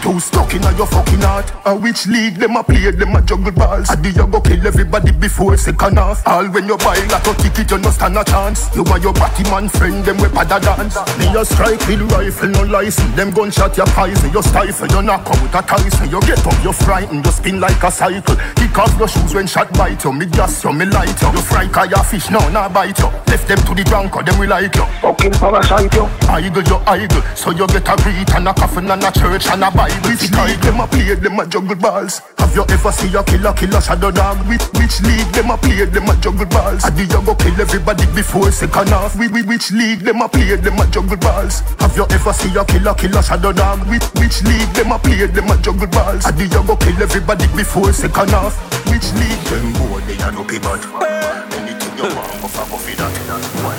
Too stuck in your fucking heart. A which league them a play, them a juggle balls. And you go kill everybody before second half. All when you buy lot of ticket, you no stand a chance. You are your Batman friend, them we pada dance. Me a strike with rifle, no license. Them gunshot your eyes, you stifle, you knock out a ties. You get up, you frightened, you spin like a cycle. Kick off your shoes when shot bite you. Me gas you, me light you. You fry kaya fish, now nah bite you. Left them to the drunk, or them we like you. Fucking parasite you. Idle, you idle. So you get a breed and a coffin and a church and a bite. Which league them a play, them a juggle balls? Have you ever seen a killer, killer shadow dog? Which, which league them a play, them a juggle balls? And you go kill everybody before second half. We, we, which league them a play, them a juggle balls? Have you ever seen a killer, killer shadow dog? Which, which league them a play, them a juggle balls? And you go kill everybody before second half. Which league them boy, they are no pay bad. Anything you want, go for coffee that.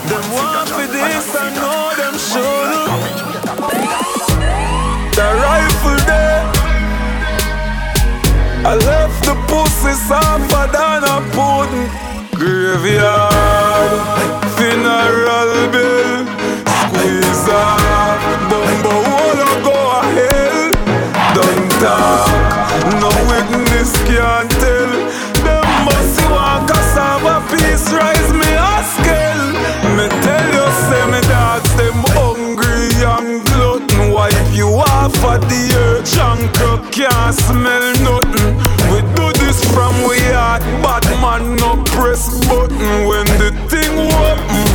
Them want for this, I know them sure. The rifle there. I left the pussy suffer than a pudding. Graveyard, funeral bill, squeeze up. Dumbo wanna go a hell. Don't talk, no witness can tell. Them must walk us have a peace, rise me a scale. Me tell you, say me dogs them hungry young. Wipe you off at the earth and crook, can't smell nothing. We do this from we heart, bad man no press button. When the thing open,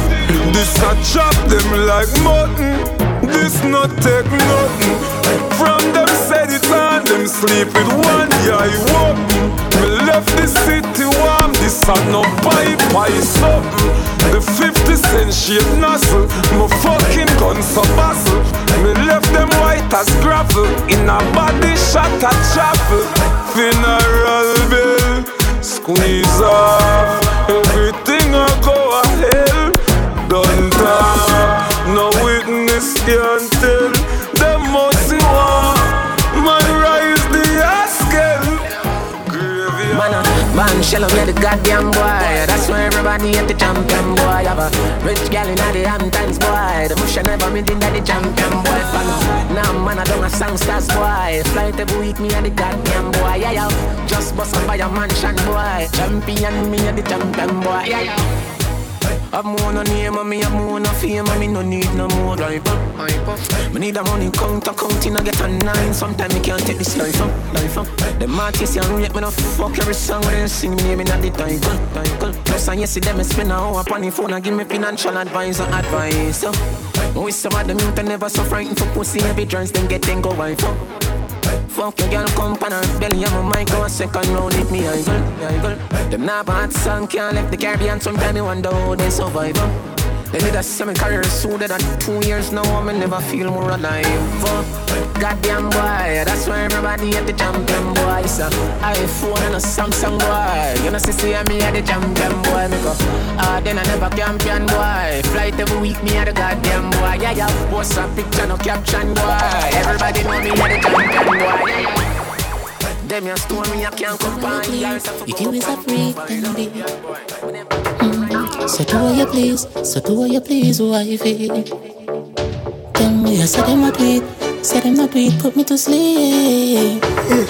this a chop them like mutton. This no take nothing. From them said it and them sleep with one eye open. We left the city warm, this a no pipe, I something. The fifty cent shaped nozzle, my fucking guns a bustle. Me left them white as gravel in a body shot at chapel. Funeral bill, squeeze off. Everything I go a hell. Don't talk, no witness can tell. Them must walk, man rise the askel. Graveyard. Man shell up like the goddamn boy. That's why everybody at the champion boy. Have a rich gal in the Hamptons boy. The bush never made in the champion boy. Now nah, man I don't a songsters boy. Fly table with me at the goddamn boy. Yeah, yeah. Just bust up by a mansion boy. Champion me at the champion boy. Yeah, yeah. I'm on a name of me, I'm on a fame of me, no need no more life up, life up. Me need a money counter, counting I get a nine. Sometimes me can't take this life up, life up. The artists young rap me no fuck every song when they sing me name in the title, title. Plus I yes see them spend a hour on the phone and give me financial advice and advice. We some of them youth never so frightened for pussy, every drinks them get them go wife up. Fuck a girl, come pan her belly, I'm a mic, go a second round, hit me, I go, I go. Them nah bad song, can't left the Caribbean, sometimes you wonder how they survive. They did a semi-career so that at two years now, I never feel more alive. Goddamn boy, that's why everybody at the champion boy. It's a iPhone and a Samsung boy. You know, see, see, me at the champion boy. Me go, ah, then I never champion boy. Flight every week, me at the goddamn boy. Yeah, yeah, post a picture, no caption boy. Everybody know me at the champion boy. Them your story, I can't compare. You give me that breathing, baby. Mm. So do what you please, so do what you please, wifey. Them we are, so them I plead, so them I plead, put me to sleep. Mm.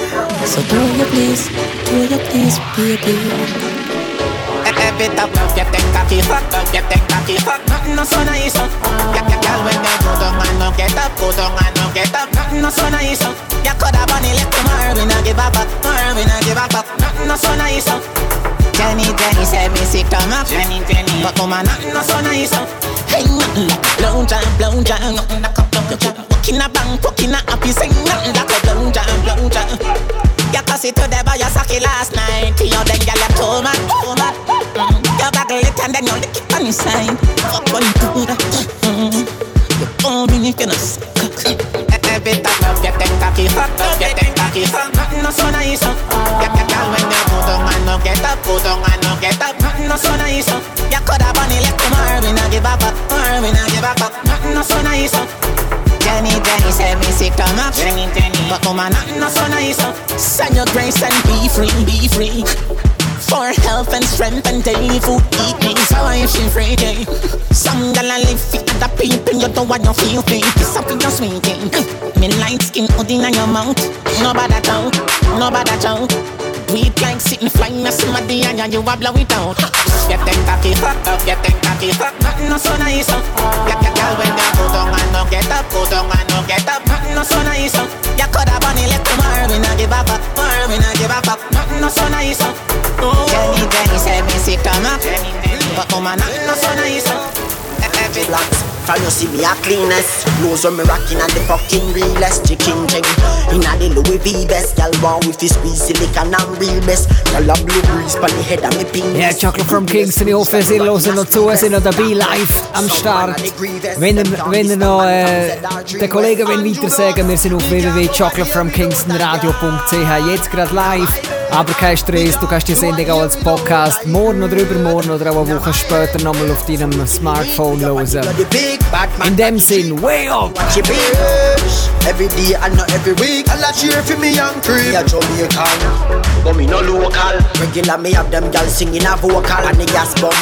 So do what you please, do what you please, baby. Bit of love, you take cocky fuck, you take cocky fuck. Nothing no so nice. Yeah, yeah, girl, when they go down and don't get up, go down and don't get up. Nothing no so nice. You could have money left tomorrow, we no give a fuck, tomorrow we no give a fuck. Nothing no so nice. Jenny, Jenny said me sick, come up, Jenny, Jenny. But come on, nothing no so nice. Hey, nothing like blow jam, blow jam, nothing like a blow jam. Walk in a bank, walk in a happy sing, nothing like a blow jam, blow jam. You toss it to the boy, you suck it last night. You then get left home, home, home. You baggle it and then you lick it on your side. Fuck when you do that. You own me if you no suck. Every time you get that cocky fuck, you get that cocky fuck. Nothing no so nice. You get that when you go down and no get up, go down and no get up. Nothing no so nice. You could have money left tomorrow, we no give a fuck, tomorrow we no give a fuck. Nothing no so nice. Jenny, Jenny, say me sick come up, Jenny, Jenny. But come on, nothing no so nice. Send your grace and be free, be free. For health and strength and daily food eating, so I feel free. Some gala live fit other people, you don't want your feel free. It's up in your sweeting. Me light skin holding on your mouth. Nobody down, nobody down. We like sitting flying as somebody and you a blow it out. Get them cocky fuck up, get them cocky fuck. Nothing no so nice. Get the girl when they go down and no get up, go down and no get up. Nothing no so nice. You could have money left tomorrow, we no give a fuck, tomorrow we no give a fuck. Nothing no so nice. Jenny, Jenny, say me sick come up. But oh man, nothing no so nice. From you see me a cleanest. Nose when me rockin' and the fucking realest. Chicken jig inna the Louis V best. Y'all want with his squeeze silicon and real best. Y'all a blue breeze pan the head and me pink. Yeah, Chocolate from Kingston, ich hoffe, ihr seid los und noch zu, ihr seid noch dabei, live am Start. Wenn ihr, wenn ihr noch äh, den Kollegen weiter sagen, wir sind auf w w w punkt chocolate from kingston radio punkt c h, jetzt gerade live. Aber kein Stress, du kannst die Sendung auch als Podcast morgen oder übermorgen oder auch eine Woche später nochmal auf deinem Smartphone hören. In dem Sinn, way up! Every day and not every week, I'll cheer for me young crew. Me a Jamaican, but me no local. Regular me have them girls singing a vocal. And the gas bomb,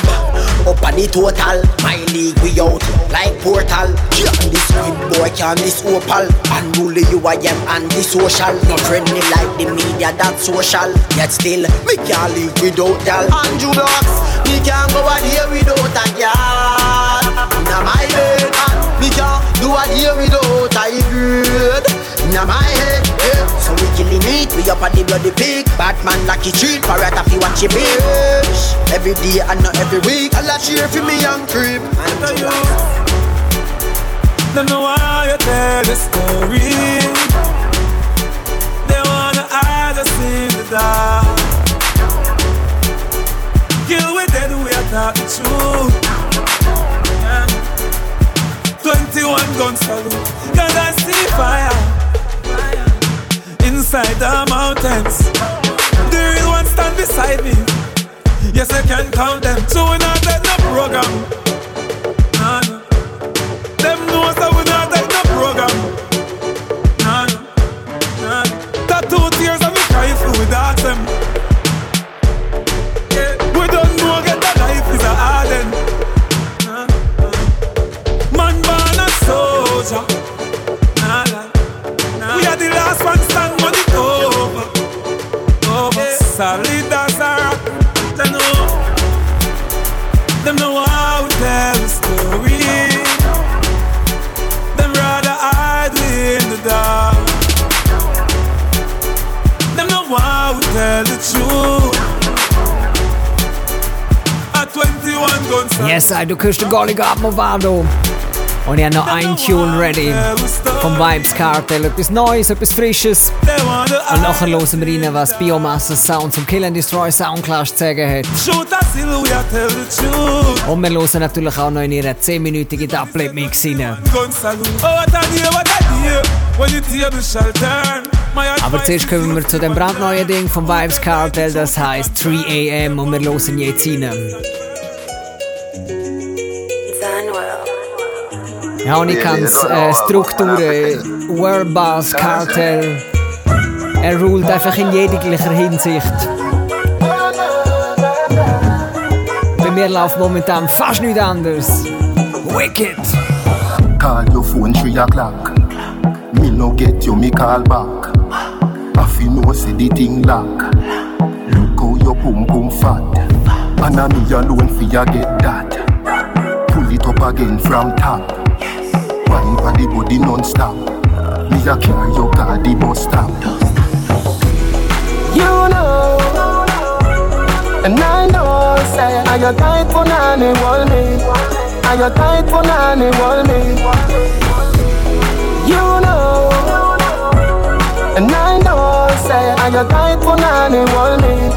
up on the total. My league we out, like portal. And this good boy can't miss opal. And only you are them and the social. Not friendly like the media, that's social. Yet still, me can't live without y'all. And you blocks, me can't go out here without a girl. Now my head, and me can't do out here without a girl. Now my head, yeah. So we killing it, we up at the bloody pig. Batman lucky treat, parrot if you watch your bitch. Every day and not every week, I'll cheer for me young creep. And to you, don't know why you tell the story. They wanna hide us in the dark. Kill with dead, we are not the truth. twenty-one gun salute, cause I see fire inside the mountains. The real ones stand beside me. Yes, I can count them. So we not take no program. Nah, nah. Them knows that we not take no program. Nah, nah. That two tears of me crying through without them. Yeah. We don't know get that life is a harden. Nah, nah, nah. We are the last one stand when it's over. Over, yeah. Solid as a rock. They know, them know how to tell the story. Them rather hide in the dark. Them know how to tell the truth. At twenty-one guns. Yes, I do Christian Golliga Movado. Und ich habe noch ein Tune ready vom Vybz Kartel. Etwas Neues, etwas Frisches. Und nachher hören wir rein, was Biomassa Sound zum Kill and Destroy Soundclash zu sagen hat. Und wir hören natürlich auch noch in ihrer zehnminütigen Doublet-Mix rein. Aber zuerst kommen wir zu dem brandneuen Ding vom Vybz Kartel, das heisst three a m und wir hören jetzt rein. Ja, und ich kann es äh, Strukturen, Vybz Kartel, Er ruht einfach in jeglicher Hinsicht. Bei mir läuft momentan fast nichts anderes. Wicked! Call your phone three o'clock. Me no get you, me call back. If you know see the thing lock. Look how your pum pum fat. And I me alone for you get that. Pull it up again from top. Wine for the body non-stop. Me a carry your car the bus stop. You know, and I know, say, are you tight for nanny, wall me? Are you tight for nanny, wall me? You know, and I know, say, are you tight for nanny, wall me?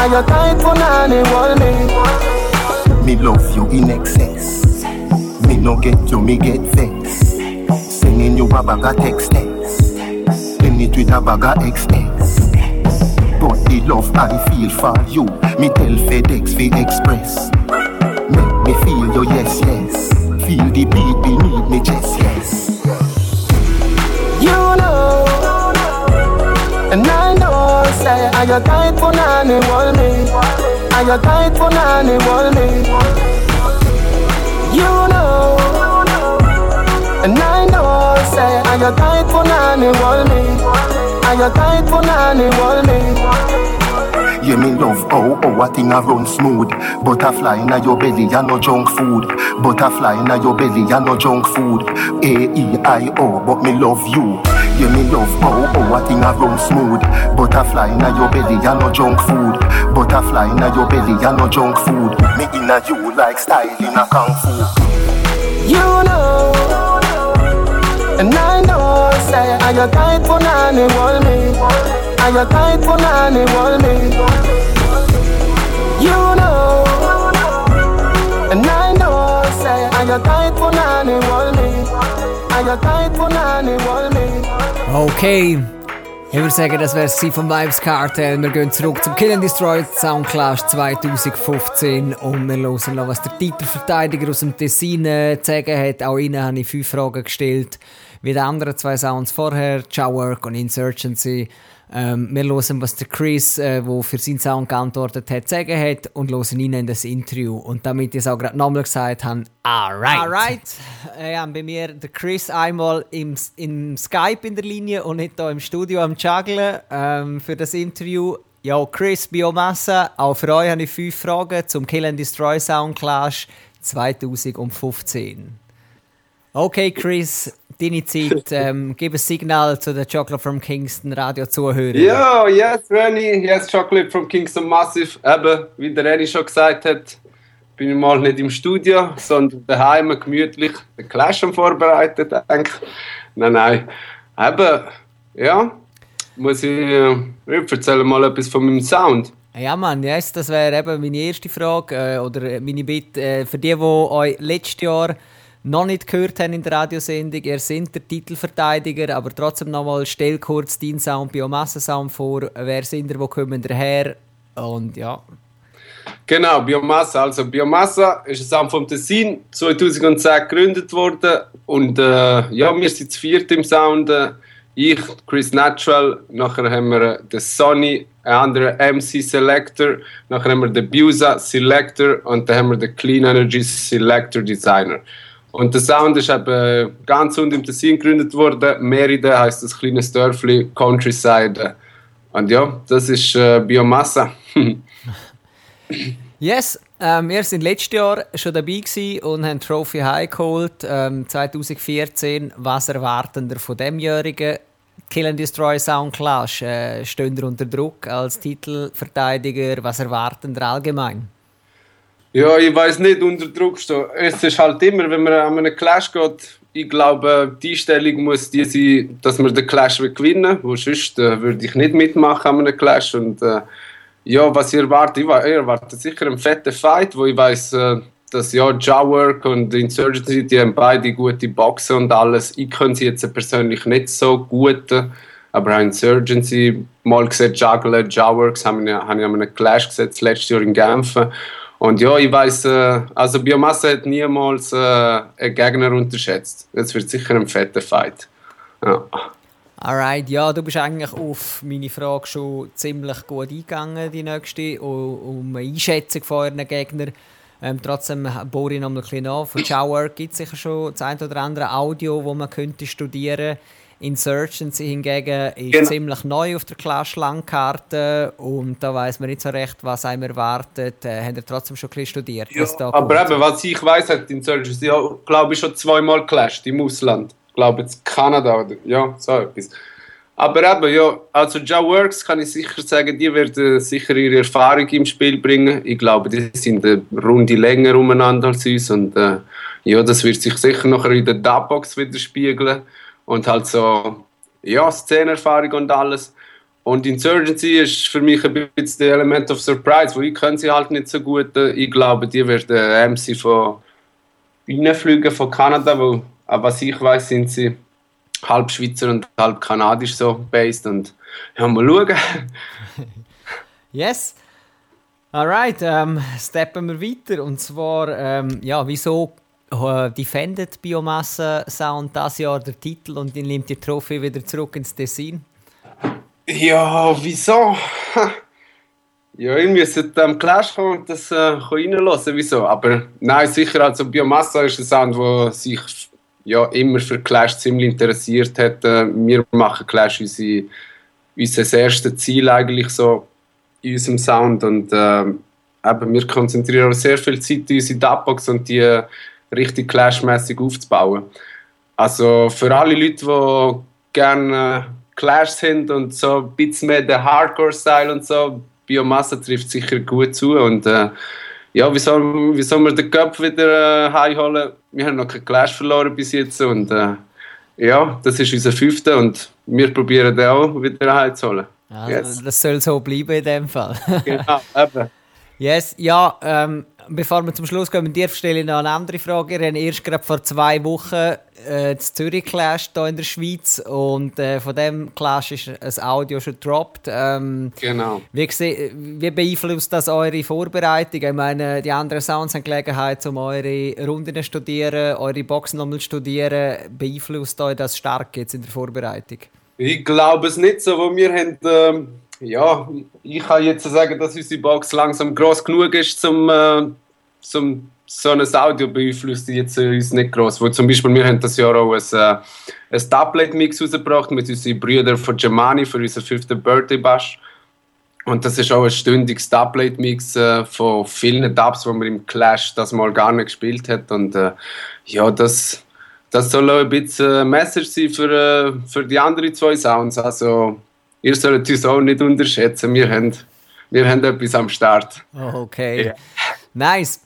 Are you tight for nanny, wall me? Me love you in excess. Me no get you, me get vexed. Sending you a bag of text-text. Send it with a bag of X-X. But the love I feel for you, me tell FedEx fi express. Make me feel your yes, yes. Feel the beat beneath me chest, yes. You know, and I know, say, are you tight for nanny, wall me? Are you tight for nanny, wall me? You know, and I know, say, are you tight for nanny, wall me? Are you tight for nanny, wall me? Yeah, me love how, how a thing a run smooth. Butterfly inna your belly and no junk food. Butterfly inna your belly and no junk food. A E I O, but me love you. Yeah, me love how, how a thing a run smooth. Butterfly inna your belly and no junk food. Butterfly inna your belly and no junk food. Me inna you like style inna kung fu. You know, and I know, say, are you tight for nanny, wall me? Are you tight for nanny, wall me? You know, and I know, say, are you tight for nanny, wall me? Are you tight for nanny, wall me? Okay, ich würde sagen, das wäre sie von Vybz Kartel. Wir gehen zurück zum Kill and Destroy Soundclash zwanzig fünfzehn und wir hören noch, was der Titelverteidiger aus dem Tessin zu sagen hat. Auch ihnen habe ich fünf Fragen gestellt. Wie die anderen zwei Sounds vorher, Chawork und Insurgency. Ähm, wir hören, was der Chris, der äh, für seinen Sound geantwortet hat, zu sagen hat und hören ihn in das Interview. Und damit ich es auch gerade nochmal gesagt habe, alright. Alright. Äh, ja, bei mir der Chris einmal im, im Skype in der Linie und nicht hier im Studio am Juggeln ähm, für das Interview. Ja, Chris, Biomassa, auch für euch habe ich fünf Fragen zum Kill and Destroy Soundclash zwanzig fünfzehn. Okay, Chris, deine Zeit. Ähm, gib ein Signal zu den Chocolate from Kingston Radio-Zuhörern. Ja, yes, Renny, yes, Chocolate from Kingston Massive. Eben, wie der Renny schon gesagt hat, bin ich mal nicht im Studio, sondern daheim gemütlich den Clash vorbereitet, denke ich. Nein, nein. Eben, ja, muss ich, äh, ich erzähle mal etwas von meinem Sound. Ja, Mann, yes, das wäre eben meine erste Frage äh, oder meine Bitte äh, für die, die euch letztes Jahr noch nicht gehört haben in der Radiosendung. Ihr seid der Titelverteidiger, aber trotzdem nochmal, stell kurz deinen Sound, Biomassa Sound vor. Wer sind ihr, wo kommen ihr her? Und ja. Genau, Biomassa. Also Biomassa ist ein Sound vom Tessin, zweitausendzehn gegründet worden. Und äh, ja, wir sind zu viert im Sound. Ich, Chris Natural, nachher haben wir den Sonny, einen anderen M C Selector, nachher haben wir den Busa Selector und dann haben wir den Clean Energy Selector Designer. Und der Sound ist eben ganz unten im Tessin gegründet worden. Merida heisst das kleine Dörfchen, Countryside. Und ja, das ist äh, Biomassa. Yes, ähm, wir waren letztes Jahr schon dabei und haben Trophy High geholt. Ähm, zwanzig vierzehn, was erwarten wir von demjährigen Kill and Destroy Soundclash? Äh, stehen wir unter Druck als Titelverteidiger? Was erwarten wir allgemein? Ja, ich weiss nicht, unter Druck stehen. Es ist halt immer, wenn man an einen Clash geht, ich glaube, die Einstellung muss die sein, dass man den Clash gewinnen will. Sonst äh, würde ich nicht mitmachen an einem Clash. Und äh, ja, was ich erwarte, ich erwarte sicher einen fetten Fight, wo ich weiss, äh, dass ja, Jawork und Insurgency, die haben beide gute Boxen und alles. Ich kann sie jetzt persönlich nicht so gut, aber Insurgency mal gesehen, Juggler, Jaworks, habe ich an einem Clash gesetzt, letztes Jahr in Genf. Und ja, ich weiss, äh, also Biomassa hat niemals äh, einen Gegner unterschätzt. Jetzt wird sicher ein fetter Fight. Ja. Alright, ja, du bist eigentlich auf meine Frage schon ziemlich gut eingegangen, die nächste, um eine Einschätzung von euren Gegnern. Ähm, trotzdem bohre ich noch ein bisschen nach. Von Chawork gibt es sicher schon das ein oder andere Audio, das man könnte studieren könnte. Insurgency hingegen ist genau. ziemlich neu auf der Clash-Landkarte und da weiss man nicht so recht, was einem erwartet. Äh, habt ihr trotzdem schon ein bisschen studiert? Ja, da aber eben, was ich weiss, hat Insurgency, ja, glaube ich, schon zweimal clashed im Ausland. Ich glaube, jetzt Kanada oder ja, so etwas. Aber eben, ja, also Jaworks kann ich sicher sagen, die werden sicher ihre Erfahrung im Spiel bringen. Ich glaube, die sind eine Runde länger umeinander als uns und äh, ja, das wird sich sicher noch in der Dubbox widerspiegeln. Und halt so, ja, Szenenerfahrung und alles. Und Insurgency ist für mich ein bisschen das Element of Surprise, weil ich kann sie halt nicht so gut. Ich glaube, die werden M C von Innenflügen von Kanada, weil, was ich weiß, sind sie halb Schweizer und halb kanadisch so based. Und ja, mal schauen. Yes. Alright, ähm, steppen wir weiter. Und zwar, ähm, ja, wieso defendet Biomassa Sound dieses Jahr den Titel und dann nimmt die Trophäe wieder zurück ins Tessin? Ja, wieso? Ja, ich müsste dem Clash kommen und das äh, reinlassen, wieso? Aber nein, sicher, also Biomassa ist ein Sound, der sich ja immer für Clash ziemlich interessiert hat. Wir machen Clash unsere, unser erstes Ziel eigentlich so in unserem Sound und äh, eben, wir konzentrieren sehr viel Zeit in unsere Dubbox und die richtig clashmässig aufzubauen. Also für alle Leute, die gerne Clash sind und so ein bisschen mehr den Hardcore-Style und so, Biomassa trifft sicher gut zu. Und äh, ja, wie soll, wie soll man den Cup wieder äh, heimholen? Wir haben noch keinen Clash verloren bis jetzt. Und äh, ja, das ist unser fünfter und wir probieren den auch wieder heimzuholen. Also, yes. Das soll so bleiben in dem Fall. Genau, eben. Yes, ja, ähm, bevor wir zum Schluss kommen, dir stelle ich noch eine andere Frage. Wir haben erst gerade vor zwei Wochen äh, in Zürich Clash hier in der Schweiz und äh, von dem Clash ist ein Audio schon gedroppt. Ähm, genau. Wie, gse- wie beeinflusst das eure Vorbereitung? Ich meine, die anderen Sounds haben Gelegenheit, um eure Runden zu studieren, eure Boxen nochmal zu studieren. Beeinflusst euch das stark jetzt in der Vorbereitung? Ich glaube es nicht so, wo wir haben... Ähm Ja, ich kann jetzt sagen, dass unsere Box langsam gross genug ist, um äh, zum, so ein Audio beeinflusst jetzt äh, uns nicht gross. Weil zum Beispiel, wir haben das Jahr auch ein, äh, ein Doublet-Mix rausgebracht mit unseren Brüdern von Germany für unseren fünften Birthday-Bash. Und das ist auch ein stündiges Doublet-Mix äh, von vielen Dubs, die man im Clash das mal gar nicht gespielt hat. Und äh, ja, das, das soll auch ein bisschen eine Message sein für, äh, für die anderen zwei Sounds. Also... Ihr solltet uns auch nicht unterschätzen, wir haben, wir haben etwas am Start. Okay, yeah. Nice.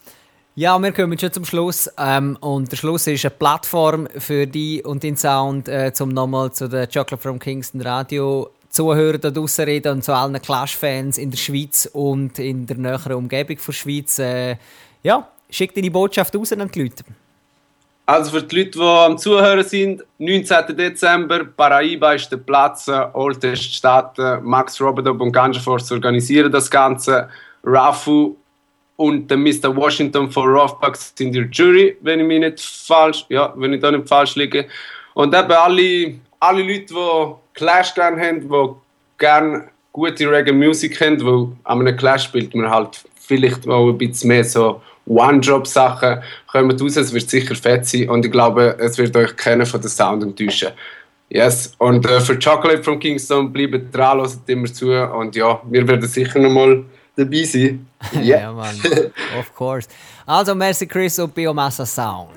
Ja, wir kommen schon zum Schluss. Ähm, und der Schluss ist eine Plattform für dich und den Sound, äh, um nochmal zu der Chocolate from Kingston Radio Zuhörer da draussen reden und zu allen Clash-Fans in der Schweiz und in der näheren Umgebung der Schweiz. Äh, ja, schick deine Botschaft raus an die Leute. Also für die Leute, die am Zuhören sind, neunzehnten Dezember, Paraiba ist der Platz, Oldest Stadt, Max Rub-A-Dub und Ganja Force organisieren das Ganze. Rafu und der Mister Washington von Roughpack sind die Jury, wenn ich mich nicht falsch, ja, wenn ich da nicht falsch liege. Und eben alle, alle Leute, die Clash gerne haben, die gerne gute Reggae-Musik haben, weil an einem Clash spielt man halt vielleicht auch ein bisschen mehr so One-Drop-Sachen, kommen raus, es wird sicher fett sein und ich glaube, es wird euch keiner von den Sound enttäuschen. Yes, und äh, für Chocolate from Kingston bleibt dran, hört immer zu und ja, wir werden sicher nochmal dabei sein. Yeah. Ja, Mann, of course. Also, merci Chris und Biomassa Sound.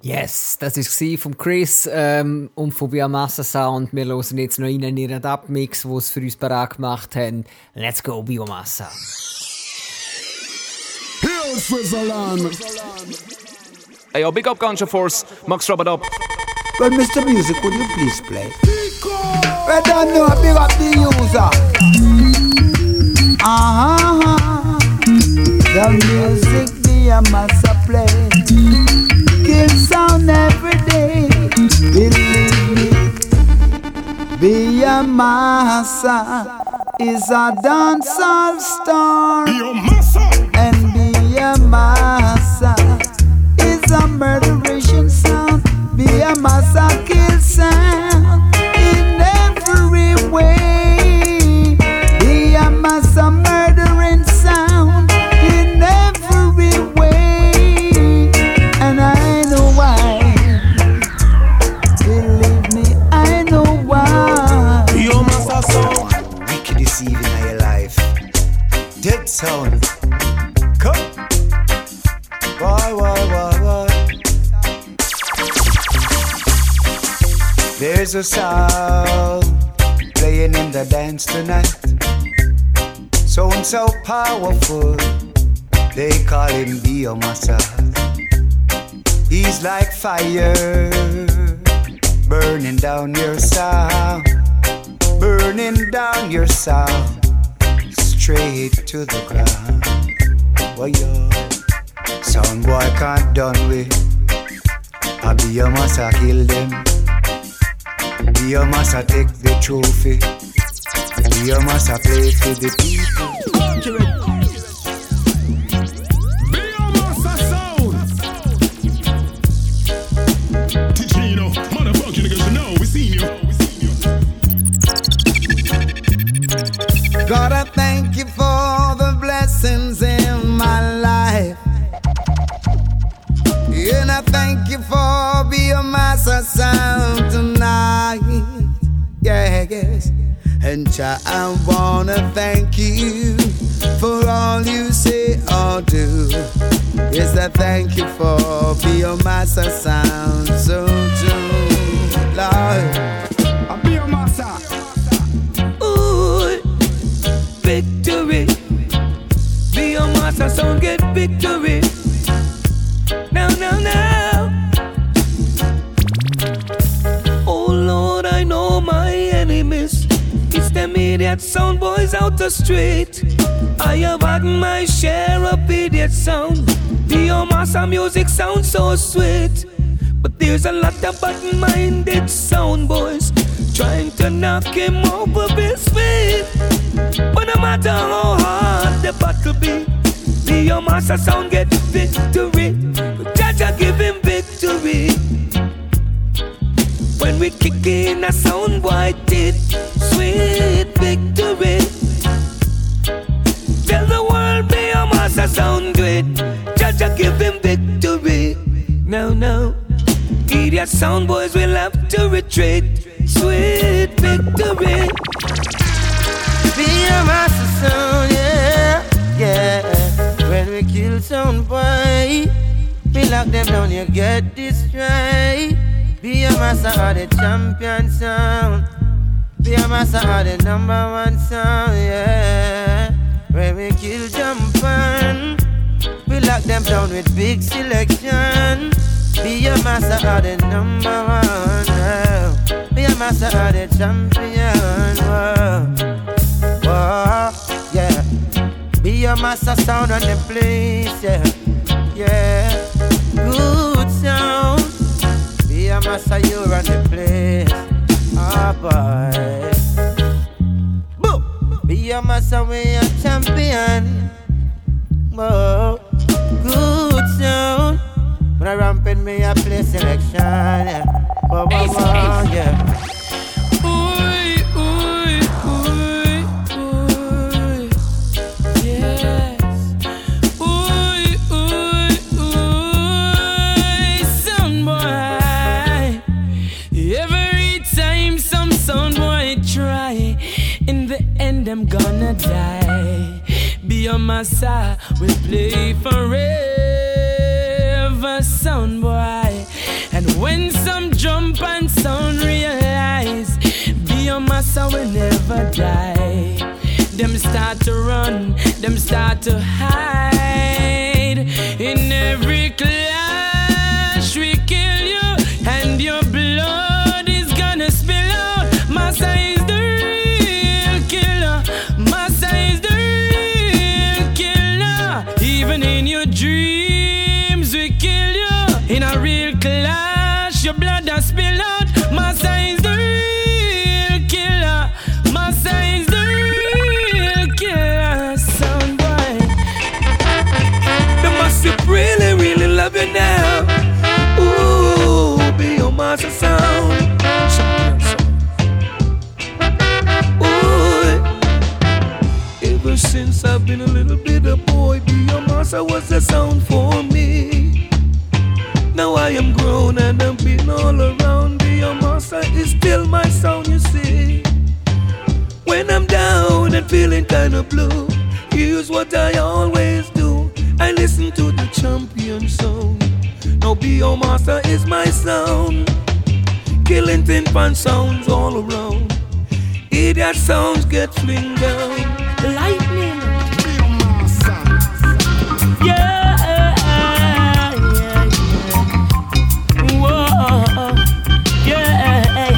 Yes, das war von Chris ähm, und von Biomassa Sound. Wir hören jetzt noch rein in ihren Dub-Mix, den sie für uns bereit gemacht haben. Let's go, Biomassa! Switzerland. Hey yo, big up Ganja Force, Max Rub-A-Dub. Well, Mister Music, could you please play? Well done, no, big up the user. Ah ha ha. The music be a master play. Kill sound every day. Believe me, be a master is a dancehall star. Be a master. And be Biomassa is a murderation sound. Biomassa kill sound. There's a sound playing in the dance tonight. Sound so powerful, they call him Biomassa. He's like fire, burning down your sound, burning down your sound, straight to the ground. Well, yo, sound boy can't done with. A Biomassa kill them. Biomassa take the trophy. Biomassa play for the people. Biomassa sound. Ticino, motherfucker, you niggas know we seen you. God, I thank you for the blessings in my life. And I thank you for Biomassa sound tonight. Yeah, yes. And child, I wanna thank you for all you say or do. Yes, I thank you for Biomassa sound so true, Lord. I'm Biomassa. Ooh, victory. Biomassa sound get victory. No, no, no. Oh Lord, I know my enemies. It's the idiot sound boys out the street. I have had my share of idiot sound. Biomassa music sounds so sweet. But there's a lot of bad-minded sound boys trying to knock him off of his feet. But no matter how hard the battle be, Biomassa sound get victory. Jaja give him victory. When we kick in a sound boy did sweet victory. Tell the world Biomassa sound great. Jaja give him victory. No, no, idiot sound boys will have to retreat. Sweet victory. Biomassa sound, yeah, yeah. When we kill sound boy, we lock them down, you get destroyed. Biomassa are the champion sound. Biomassa are the number one sound, yeah. When we kill Jampan, we lock them down with big selection. Biomassa are the number one, yeah. Biomassa are the champion, whoa, whoa, yeah. Biomassa sound on the place, yeah, yeah. Good sound. Biomassa, you run the place, ah boy. Boom. Biomassa, we a champion. Whoa. Good sound. When I ramp in me, I play selection, yeah. Whoa, whoa, whoa, yeah. I'm gonna die. Biomassa will play forever, sound boy. And when some jump and sound realize Biomassa will never die, them start to run, them start to hide. In every clash we kill you, and your blood is gonna spill out. Massa is the even in your dreams, we kill you. In a real clash, your blood has spilled out. Massa is the real killer. Massa is the real killer. Sound boy. The massive really, really love you now. Ooh, Biomassa sound. Ever since I've been a little bit of boy, Biomassa was the sound for me. Now I am grown and I've been all around. Biomassa is still my sound, you see. When I'm down and feeling kind of blue, here's what I always do. I listen to the champion sound. Now Biomassa is my sound. Kill and thin fun sounds all around. Idiot sounds get swinged down. Lightning. Yeah, yeah, yeah. Whoa, yeah. Hey,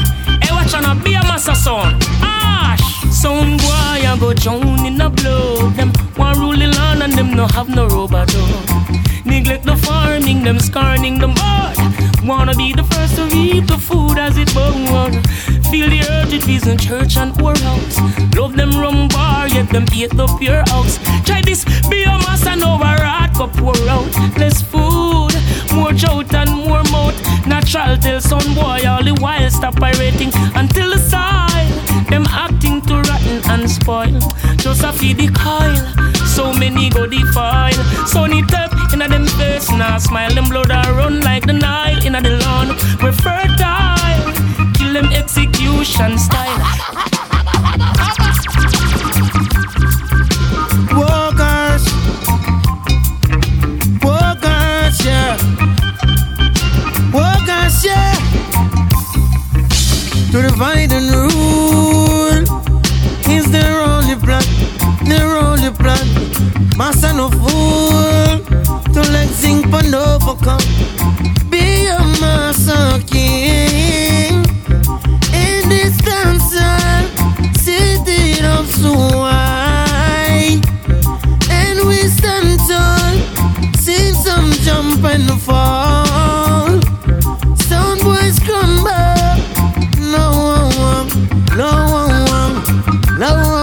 watch on a Biomassa Sound. Ash, sound boy, I go down in a blow. Them one rule the land and them no have no robot though. Neglect the farming, them scorning the mud. Wanna be the first to eat the food as it burns. Feel the urge, it is in church and warehouse. Love them rum bar, yet them hate the pure house. Try this, be a mass and over heart go pour out. Less food, more trout and more mouth. Natural tell son boy all the while stop pirating until the soil. Them acting to rotten and spoil. Just a feed the coil. So many go defile. Sunny tap inna them face, now smile. Them blood a run like the Nile inna the lawn. We're fertile. Kill them execution style. Walkers, walkers, yeah, walkers, yeah. To divide and rule is their only plan. Their only plan. Massa no fool to let zinc pan overcome. Be a master king in this dancer, city of Suwai. And we stand tall, see some jump and fall. Sound boys crumble. No one, no one, no one, no one.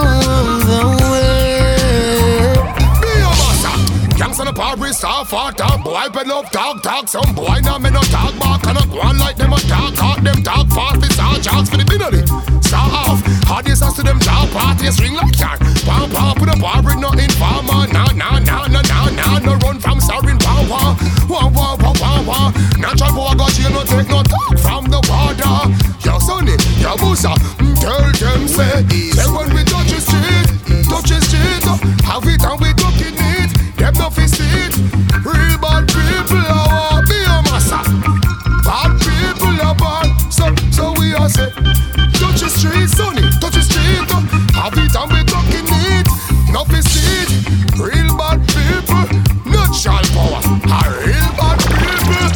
Paris, star, far, talk, boy, but love, talk, talk. Some boy, now me no talk back. And I go on like them a talk, talk them talk fast. This all chance for the binary. Start off, hardest as to them talk parties. Ring like that, pow, pow, put a bar in, not in farmer. Nah, nah, nah, nah, nah, nah. No run from starring power. Wah, wah, wah, wah, wah, wah. Natural boy, got you, no take no talk from the border. Yo, Sonny, yo, Musa, mm, tell them, say, say when we touch his street, touch his street. Have it and we took it neat. Them no fist it. Real bad people are Biomassa. Bad people are bad. So, so we are say, touch the street, Sonny, touch the street. Have it and we talking it. No fist it. Real bad people, natural power. Are real bad people.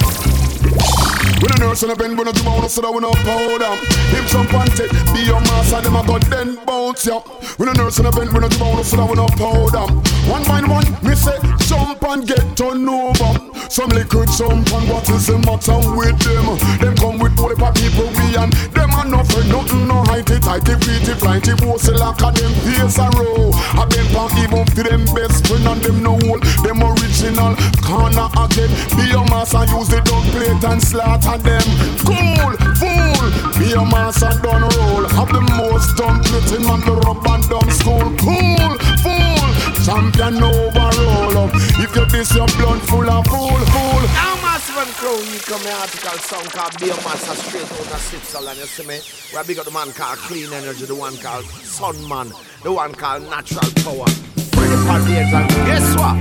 When the nurse in the bend, when the two owners, so that we no powder. Him some panty, Biomassa, them a got then bounce up. When the nurse in the bend, when the two owners, so that we no powder. One by one, me say, jump and get turned over. Some liquid, some pun, what is the matter with them? Them come with all the people we and them are not for nothing, no hide it, hide it, beat it, flight it, what's the lack of them face a row? I've been back even to them best friend and them no whole, them original, corner again. Biomassa use the dog plate and slaughter them. Cool, fool, Biomassa done roll. Have the most dumb plitting on the rub and dumb school. Cool, fool. Champion overall. If you piss your blunt full of fool, fool. How much one crow you come here article sound called Biomassa straight out of Switzerland, you see me? Where big got the man called Clean Energy, the one called Sunman, the one called Natural Power. Bring the parties and guess what?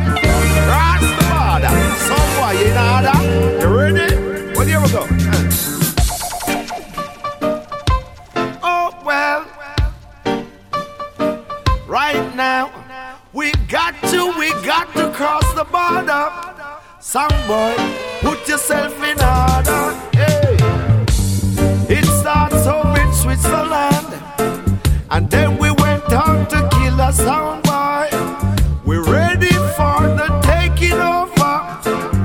Cross the border. Somewhere you in order. You ready? Well, here we go. Huh. Oh well. Right now. We got to, we got to cross the border. Soundboy, put yourself in order. Hey. It starts home in Switzerland. And then we went out to kill a soundboy. We're ready for the taking over.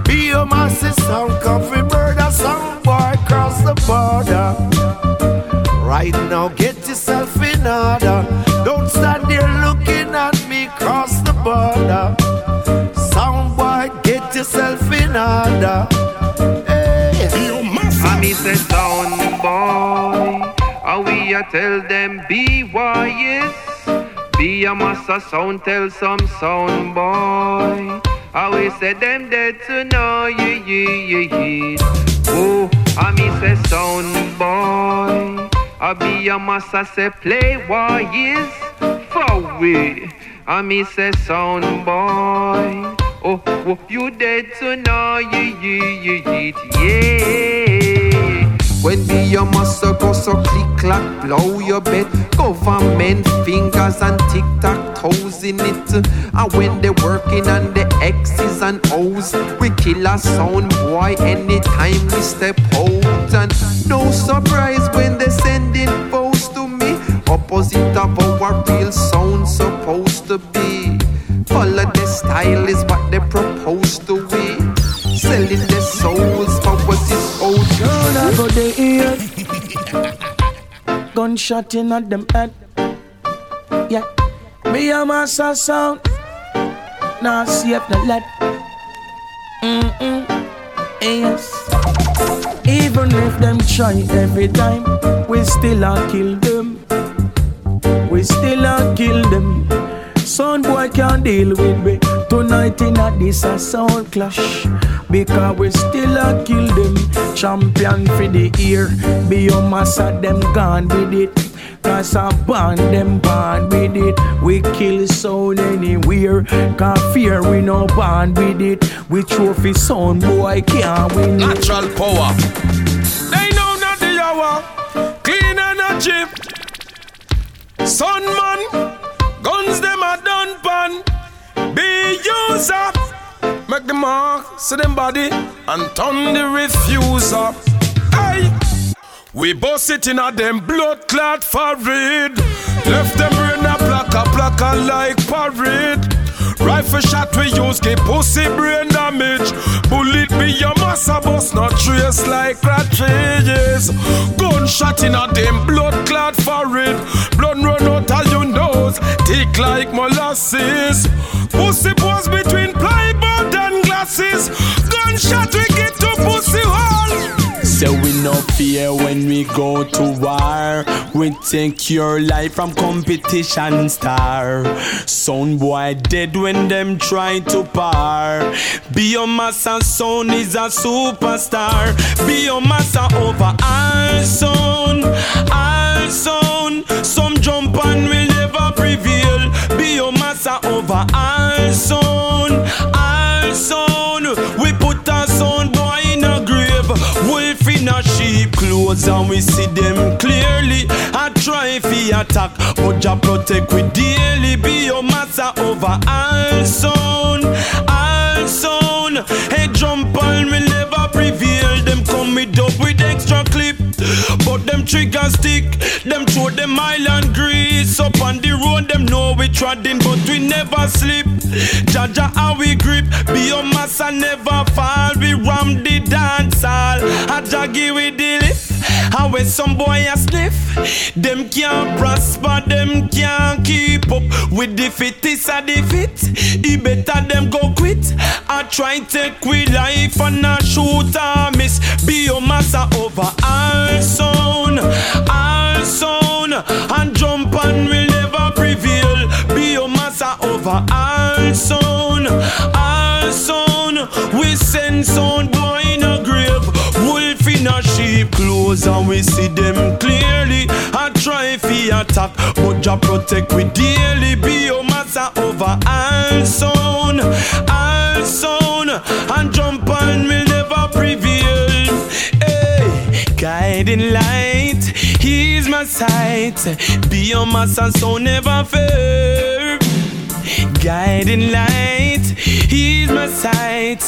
Biomassa Sound Coffee murder soundboy. Cross the border. Right now, get yourself in order. Don't stand there looking at me. Cross the border. Soundboy, get yourself in order. Hey. I miss the soundboy. And we a tell them be wise. Biomassa Sound tell some soundboy. I we say them dead to know you, you, you. Oh, I miss the soundboy. I be a master, say play war is for we. I me say sound boy. Oh, oh, you dead to know you, you, you, you, yeah. When be a master go clock, blow your bed. Government fingers and tic-tac toes in it. And when they working on the X's and O's, we kill a sound boy anytime we step out. And no surprise when they sending foes to me, opposite of our real sound supposed to be. Follow the style is what they propose to we. Selling their souls for what is old. Girl, I got the ear. Gunshot in at them head. Yeah. Biomassa Sound. Now see if the lead. Mm-mm. Yes. Even if them try every time, we still a kill them. We still a kill them. Sound boy can't deal with me. Tonight in a this a sound clash, because we still a kill them. Champion for the ear, Biomassa them gone with it. Cause I bond them bond with it. We kill sound anywhere, cause fear we no bond with it. We trophy sound boy can't win. Natural it. Power. They know not the hour. Clean energy. Sound man. Guns them are done pan. Be user. Make the mark, see them body, and turn the refuser. Aye. We bust it in a them blood clot for read. Left them in a placa, placa like parade. Rifle shot we use, give pussy brain damage. Bullet be your massa bus, not trace like rat rages. Gunshot in a them blood clot for read. Blood run out of your nose, thick like molasses. Pussy pose between plywood and glasses. Gunshot we get to pussy hole. So we no fear when we go to war. We take your life from competition star. Sound boy dead when them try to par. Biomassa Sound is a superstar. Biomassa over our sound, our sound. Some jump and will never prevail. Biomassa over our sound, our sound. We put our sound boy in a grave. Wolf in a sheep clothes and we see them clearly. I try fi attack, but Jah protect we daily. Biomassa over all sound, all sound. Hey, jump and we never prevail. Them come it up with extra clip, but them trigger stick. Them throw them island grease up on the road. Them know we treading, but we never slip. Jah Jah how we grip. Biomassa never fall. We ram the dance hall. Jaggy with the lift, and when some boy a sniff, them can't prosper, them can't keep up with the fittest of the fit. He better them go quit. I try take we life and I shoot a miss. Biomassa over all sound, all sound, and jump and will never prevail. Biomassa over all sound, all sound. We send sound boy in a grave. Wolf in a sheep clothes and we see them clearly. I try fi attack, but Jah protect we daily. Biomassa over all sound, all sound, and jump and we never prevail. Hey, guiding light, he's my sight. Biomassa Sound never fail. Guiding light, he's my sight.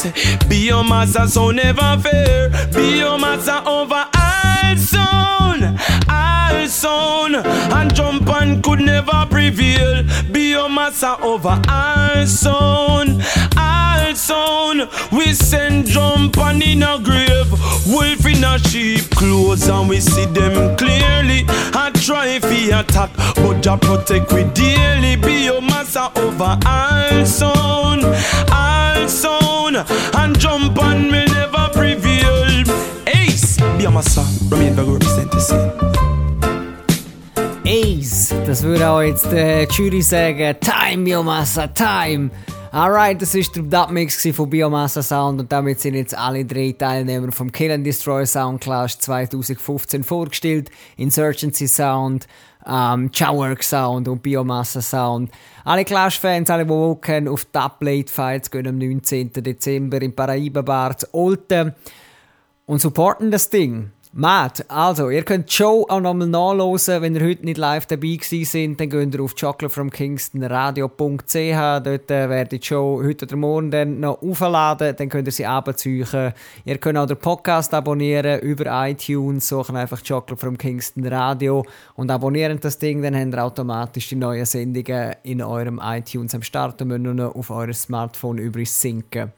Biomassa Sound never fail. Biomassa over all sound, all sound, and jump and could never prevail. Biomassa over all sound, all sound. We send jump and in a grave. Wolf in a sheep clothes and we see them clearly. I try fi attack, but Jah protect we daily. Biomassa over all sound, all sound, and jump and will never prevail. Ace, Biomassa, remain very representative. Ace, das würde auch jetzt der Jury sagen, Time Biomassa, Time. Alright, das war der Dubmix von Biomassa Sound und damit sind jetzt alle drei Teilnehmer vom Kill and Destroy Soundclash zwanzig fünfzehn vorgestellt. Insurgency Sound, Um, Chawork Sound und Biomassa Sound. Alle Clash-Fans, alle die wollen, auf die Dub-Late-Fights gehen am neunzehnten Dezember im Paraiba Bar zu Olten und supporten das Ding. Matt, also, ihr könnt die Show auch nochmal nachhören, wenn ihr heute nicht live dabei gewesen seid, dann geht ihr auf chocolate from kingston radio dot c h, dort äh, werdet ihr die Show heute oder morgen dann noch aufladen, dann könnt ihr sie runterziehen. Ihr könnt auch den Podcast abonnieren über iTunes, suchen einfach Chocolate from Kingston Radio und abonniert das Ding, dann habt ihr automatisch die neuen Sendungen in eurem iTunes am Start und müsst nur noch auf eurem Smartphone übrig sinken.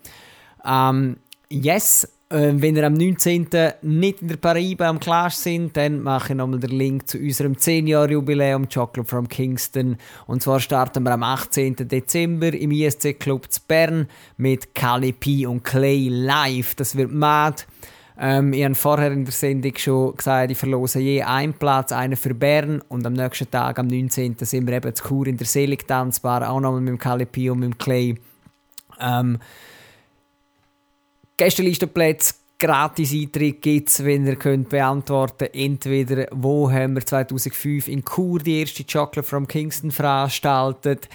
Ähm, yes, wenn ihr am neunzehnten nicht in der Paraiba am Clash sind, dann mache ich nochmal den Link zu unserem zehn-Jahr-Jubiläum Chocolate from Kingston. Und zwar starten wir am achtzehnten Dezember im I S C Club zu Bern mit Kalipi und Clay live. Das wird mad. Ähm, ich habe vorher in der Sendung schon gesagt, ich verlose je einen Platz, einen für Bern. Und am nächsten Tag, am neunzehnten sind wir eben zu Chur in der Selig Tanzbar, auch nochmal mit dem Kalipi und mit dem Clay. Ähm, Gästelistenplätze, gratis Eintritt gibt es, wenn ihr könnt beantworten könnt. Entweder, wo haben wir zweitausendfünf in Chur die erste Chocolate from Kingston veranstaltet.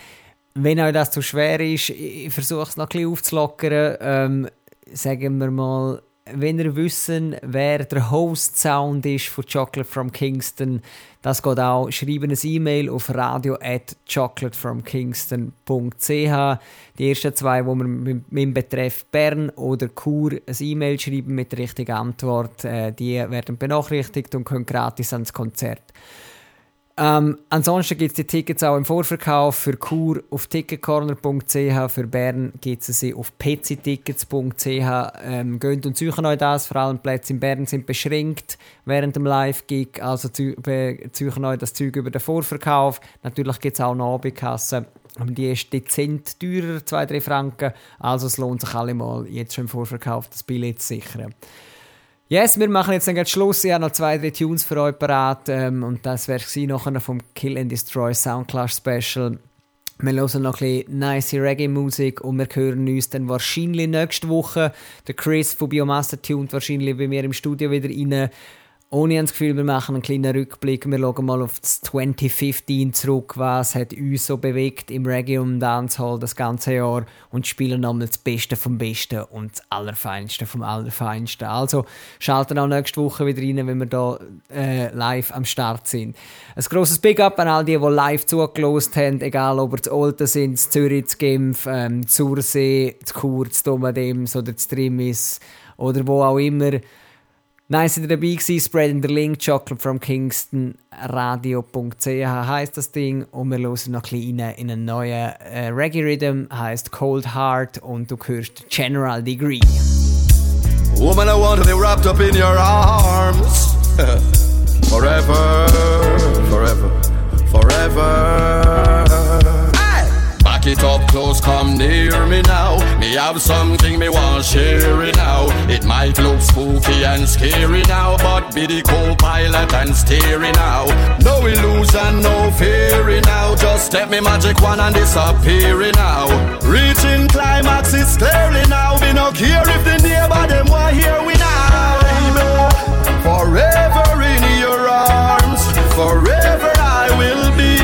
Wenn euch das zu schwer ist, ich versuche es noch ein bisschen aufzulockern. Ähm, sagen wir mal, wenn ihr wissen, wer der Host-Sound ist von Chocolate from Kingston, das geht auch. Schreiben ein E-Mail auf radio at chocolate from kingston dot c h. Die ersten zwei, wo wir mit dem Betreff Bern oder Chur ein E-Mail schreiben mit der richtigen Antwort, die werden benachrichtigt und können gratis ans Konzert. Ähm, ansonsten gibt es die Tickets auch im Vorverkauf für Chur auf ticket corner dot c h, für Bern gibt es sie auf p c tickets dot c h. Ähm, geht und suchen euch das, vor allem Plätze in Bern sind beschränkt während dem Live-Gig, also suchen euch das Zeug über den Vorverkauf. Natürlich gibt es auch eine Abendkasse, die ist dezent teurer, zwei bis drei Franken, also es lohnt sich allemal jetzt schon im Vorverkauf das Billett zu sichern. Yes, wir machen jetzt dann gleich Schluss. Ich habe noch zwei, drei Tunes für euch parat. Ähm, und das wäre es nachher vom Kill and Destroy Soundclash Special. Wir hören noch ein bisschen nice Reggae-Musik und wir hören uns dann wahrscheinlich nächste Woche. Der Chris von Biomassa tunt wahrscheinlich bei mir im Studio wieder rein. Ohne das Gefühl, wir machen einen kleinen Rückblick. Wir schauen mal auf das zwanzig fünfzehn zurück, was hat uns so bewegt im Reggae und Dancehall das ganze Jahr und spielen nochmal das Beste vom Besten und das Allerfeinste vom Allerfeinsten. Also schalten auch nächste Woche wieder rein, wenn wir da äh, live am Start sind. Ein grosses Big Up an all die, die live zugelost haben, egal ob ihr zu Olten sind, zu Zürich, zu Genf, ähm, zu Ursee, zu Chur, zu Domadems oder zu Trimis oder wo auch immer. Nice, seid ihr dabei gewesen. Spreading the link. Chocolate from Kingston radio dot c h heisst das Ding. Und wir hören noch ein bisschen rein in einen neuen äh, Reggae-Rhythm. Heisst Cold Heart. Und du hörst General Degree. Woman, I want to be wrapped up in your arms. Forever, forever, forever. Hey! Back it up close, come near me now. Me have something me want share it now. It might look spooky and scary now, but be the co-pilot and steering now. No illusion, no fearing now. Just take me magic one and disappearing now. Reaching climax is clearly now. We no care if the neighbor them want hear we now. Forever in your arms, forever I will be.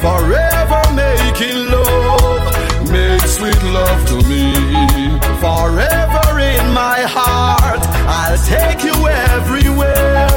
Forever making love, make sweet love to me. Forever in my heart, I'll take you everywhere.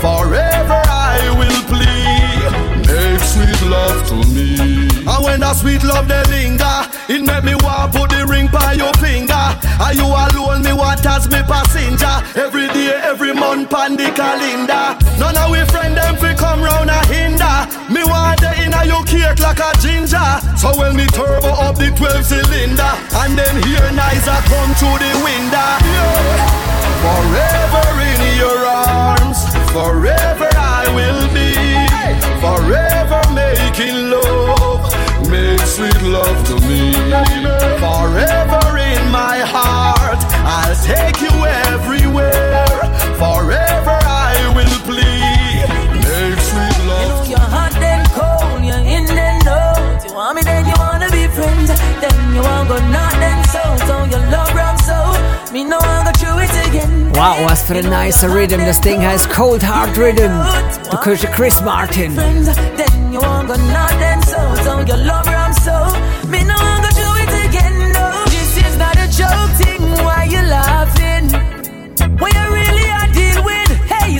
Forever I will plead, make sweet love to me. And when that sweet love they linger, it make me want put the ring by your finger. Are you alone? Me want as me passenger. Every day, every month, on the calendar. None of we friend them fi come round a hinder. Me want the inna your cake like a ginger. So when me turbo up the twelve cylinder, and then here nicer come through the window. Yeah. Forever in your arms, forever I will be. Forever making love, make sweet love to me. Forever in my heart, I'll take you everywhere. Forever I will plead, make sweet love. You know you're hot and cold, you're in and out. You want me, then you wanna be friends. Then you wanna go not and so, so your love runs so. Me no one got through it again. Wow, was für ein nicer Rhythm. Das Ding heißt Cold Heart Rhythm. Du hörst Chris Martin. Then you wanna go not and so, so your love runs so. Me no one got through it again. No, this is not a joke thing. Why you laughing? When you really are dealing with, hey.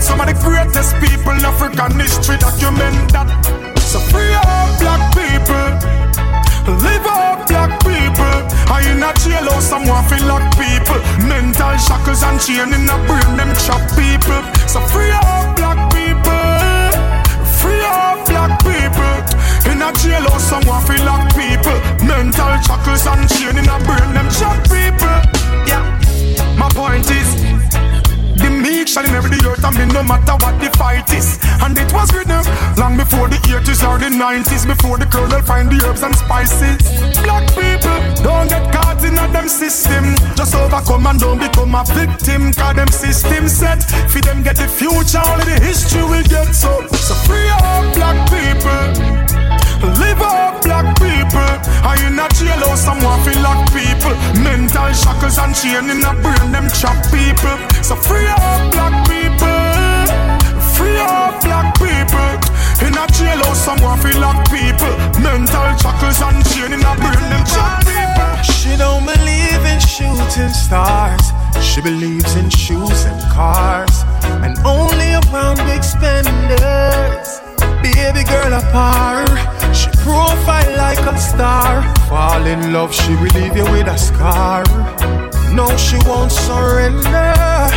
Some of the greatest people in African history document that. So free up black people, live up black people. I in a jailhouse, someone feel like people. Mental shackles and chain in a brain, them trap people. So free up black people, free up black people. In a jailhouse, someone feel like people. Mental shackles and chain in a brain, them trap people. Yeah, my point is. The meek shall never the earth, I mean, no matter what the fight is. And it was written long before the eighties or the nineties, before the colonel find the herbs and spices. Black people don't get caught in a them system. Just overcome and don't become a victim. Cause them system set, feed them get the future, only the history will get so. So free up black people. Live up black people. I in a jailhouse, someone feel like people. Mental shackles and chain in a brain, them trap people. So free up black people, free up black people. In a jailhouse, someone feel like people. Mental shackles and chain in a brain, them trap people. She don't believe in shooting stars. She believes in shoes and cars, and only around big spenders. Baby girl a par, she profile like a star. Fall in love, she will leave you with a scar. No, she won't surrender.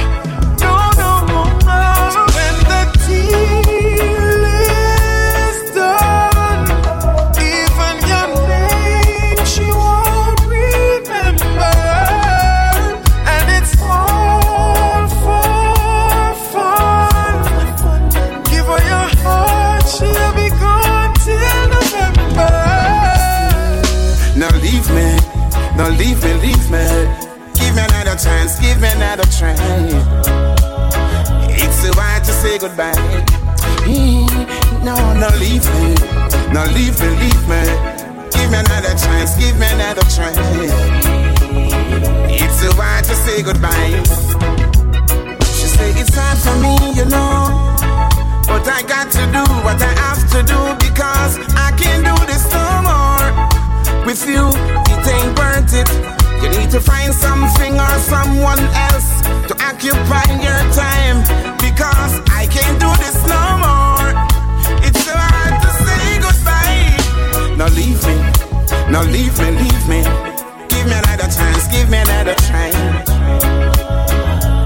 No, no, no, no. When the deal is done, even your name she won't remember. And it's all for fun. Give her your heart. She'll be gone till November. Now leave me, now leave me, leave me. Give me another chance, give me another try. It's too hard to say goodbye. No, no, leave me, no, leave me, leave me. Give me another chance, give me another try. It's too hard to say goodbye. She said it's hard for me, you know. But I got to do what I have to do, because I can't do this no more. With you, it ain't worth it. You need to find something or someone else to occupy your time, because I can't do this no more. It's so hard to say goodbye. Now leave me, now leave me, leave me. Give me another chance, give me another try.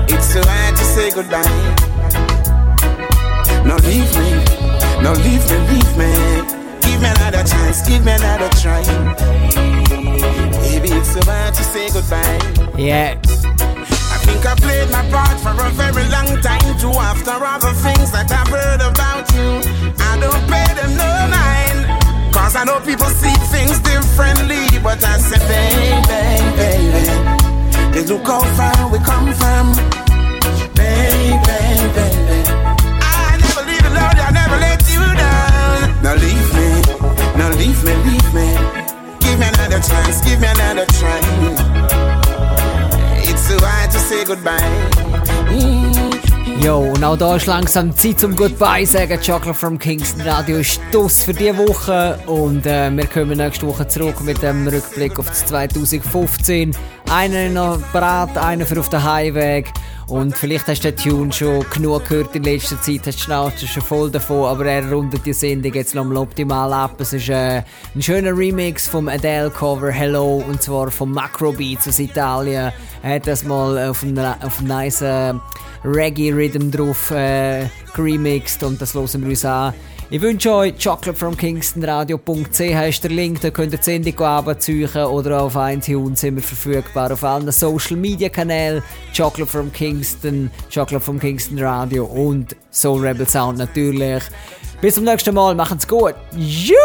It's so hard to say goodbye. No, leave me, no, leave me, leave me. Give me another chance, give me another try. Baby, it's so hard to say goodbye. Yeah. I think I played my part for a very long time, too, after all the things that I've heard about you. I don't pay them no mind, cause I know people see things differently. But I said, baby, baby, they look how far we come from. Baby, baby, baby. I'll never let you down. Now leave me, now leave me, leave me. Give me another chance, give me another try. It's so hard to say goodbye. Jo, und auch da ist langsam Zeit zum Goodbye sagen. Chocolate from Kingston Radio ist das für diese Woche. Und äh, wir kommen nächste Woche zurück mit dem Rückblick auf das zwanzig fünfzehn. Einen noch parat, einen für auf den Heimweg. Und vielleicht hast du den Tune schon genug gehört in letzter Zeit, hast die Schnauze schon voll davon, aber er rundet die Sendung jetzt nochmal optimal ab. Es ist äh, ein schöner Remix vom Adele-Cover Hello, und zwar vom Macro Beats aus Italien. Er hat das mal auf einen, auf einen nice äh, Reggae-Rhythm drauf äh, geremixed, und das hören wir uns an. Ich wünsche euch chocolate from kingston radio dot c h ist der Link, da könnt ihr die Sendung abziehen, oder auf iTunes sind wir verfügbar, auf allen Social Media Kanälen, Chocolate from Kingston, Chocolate from Kingston Radio und Soul Rebel Sound natürlich. Bis zum nächsten Mal, macht's gut! Juhu!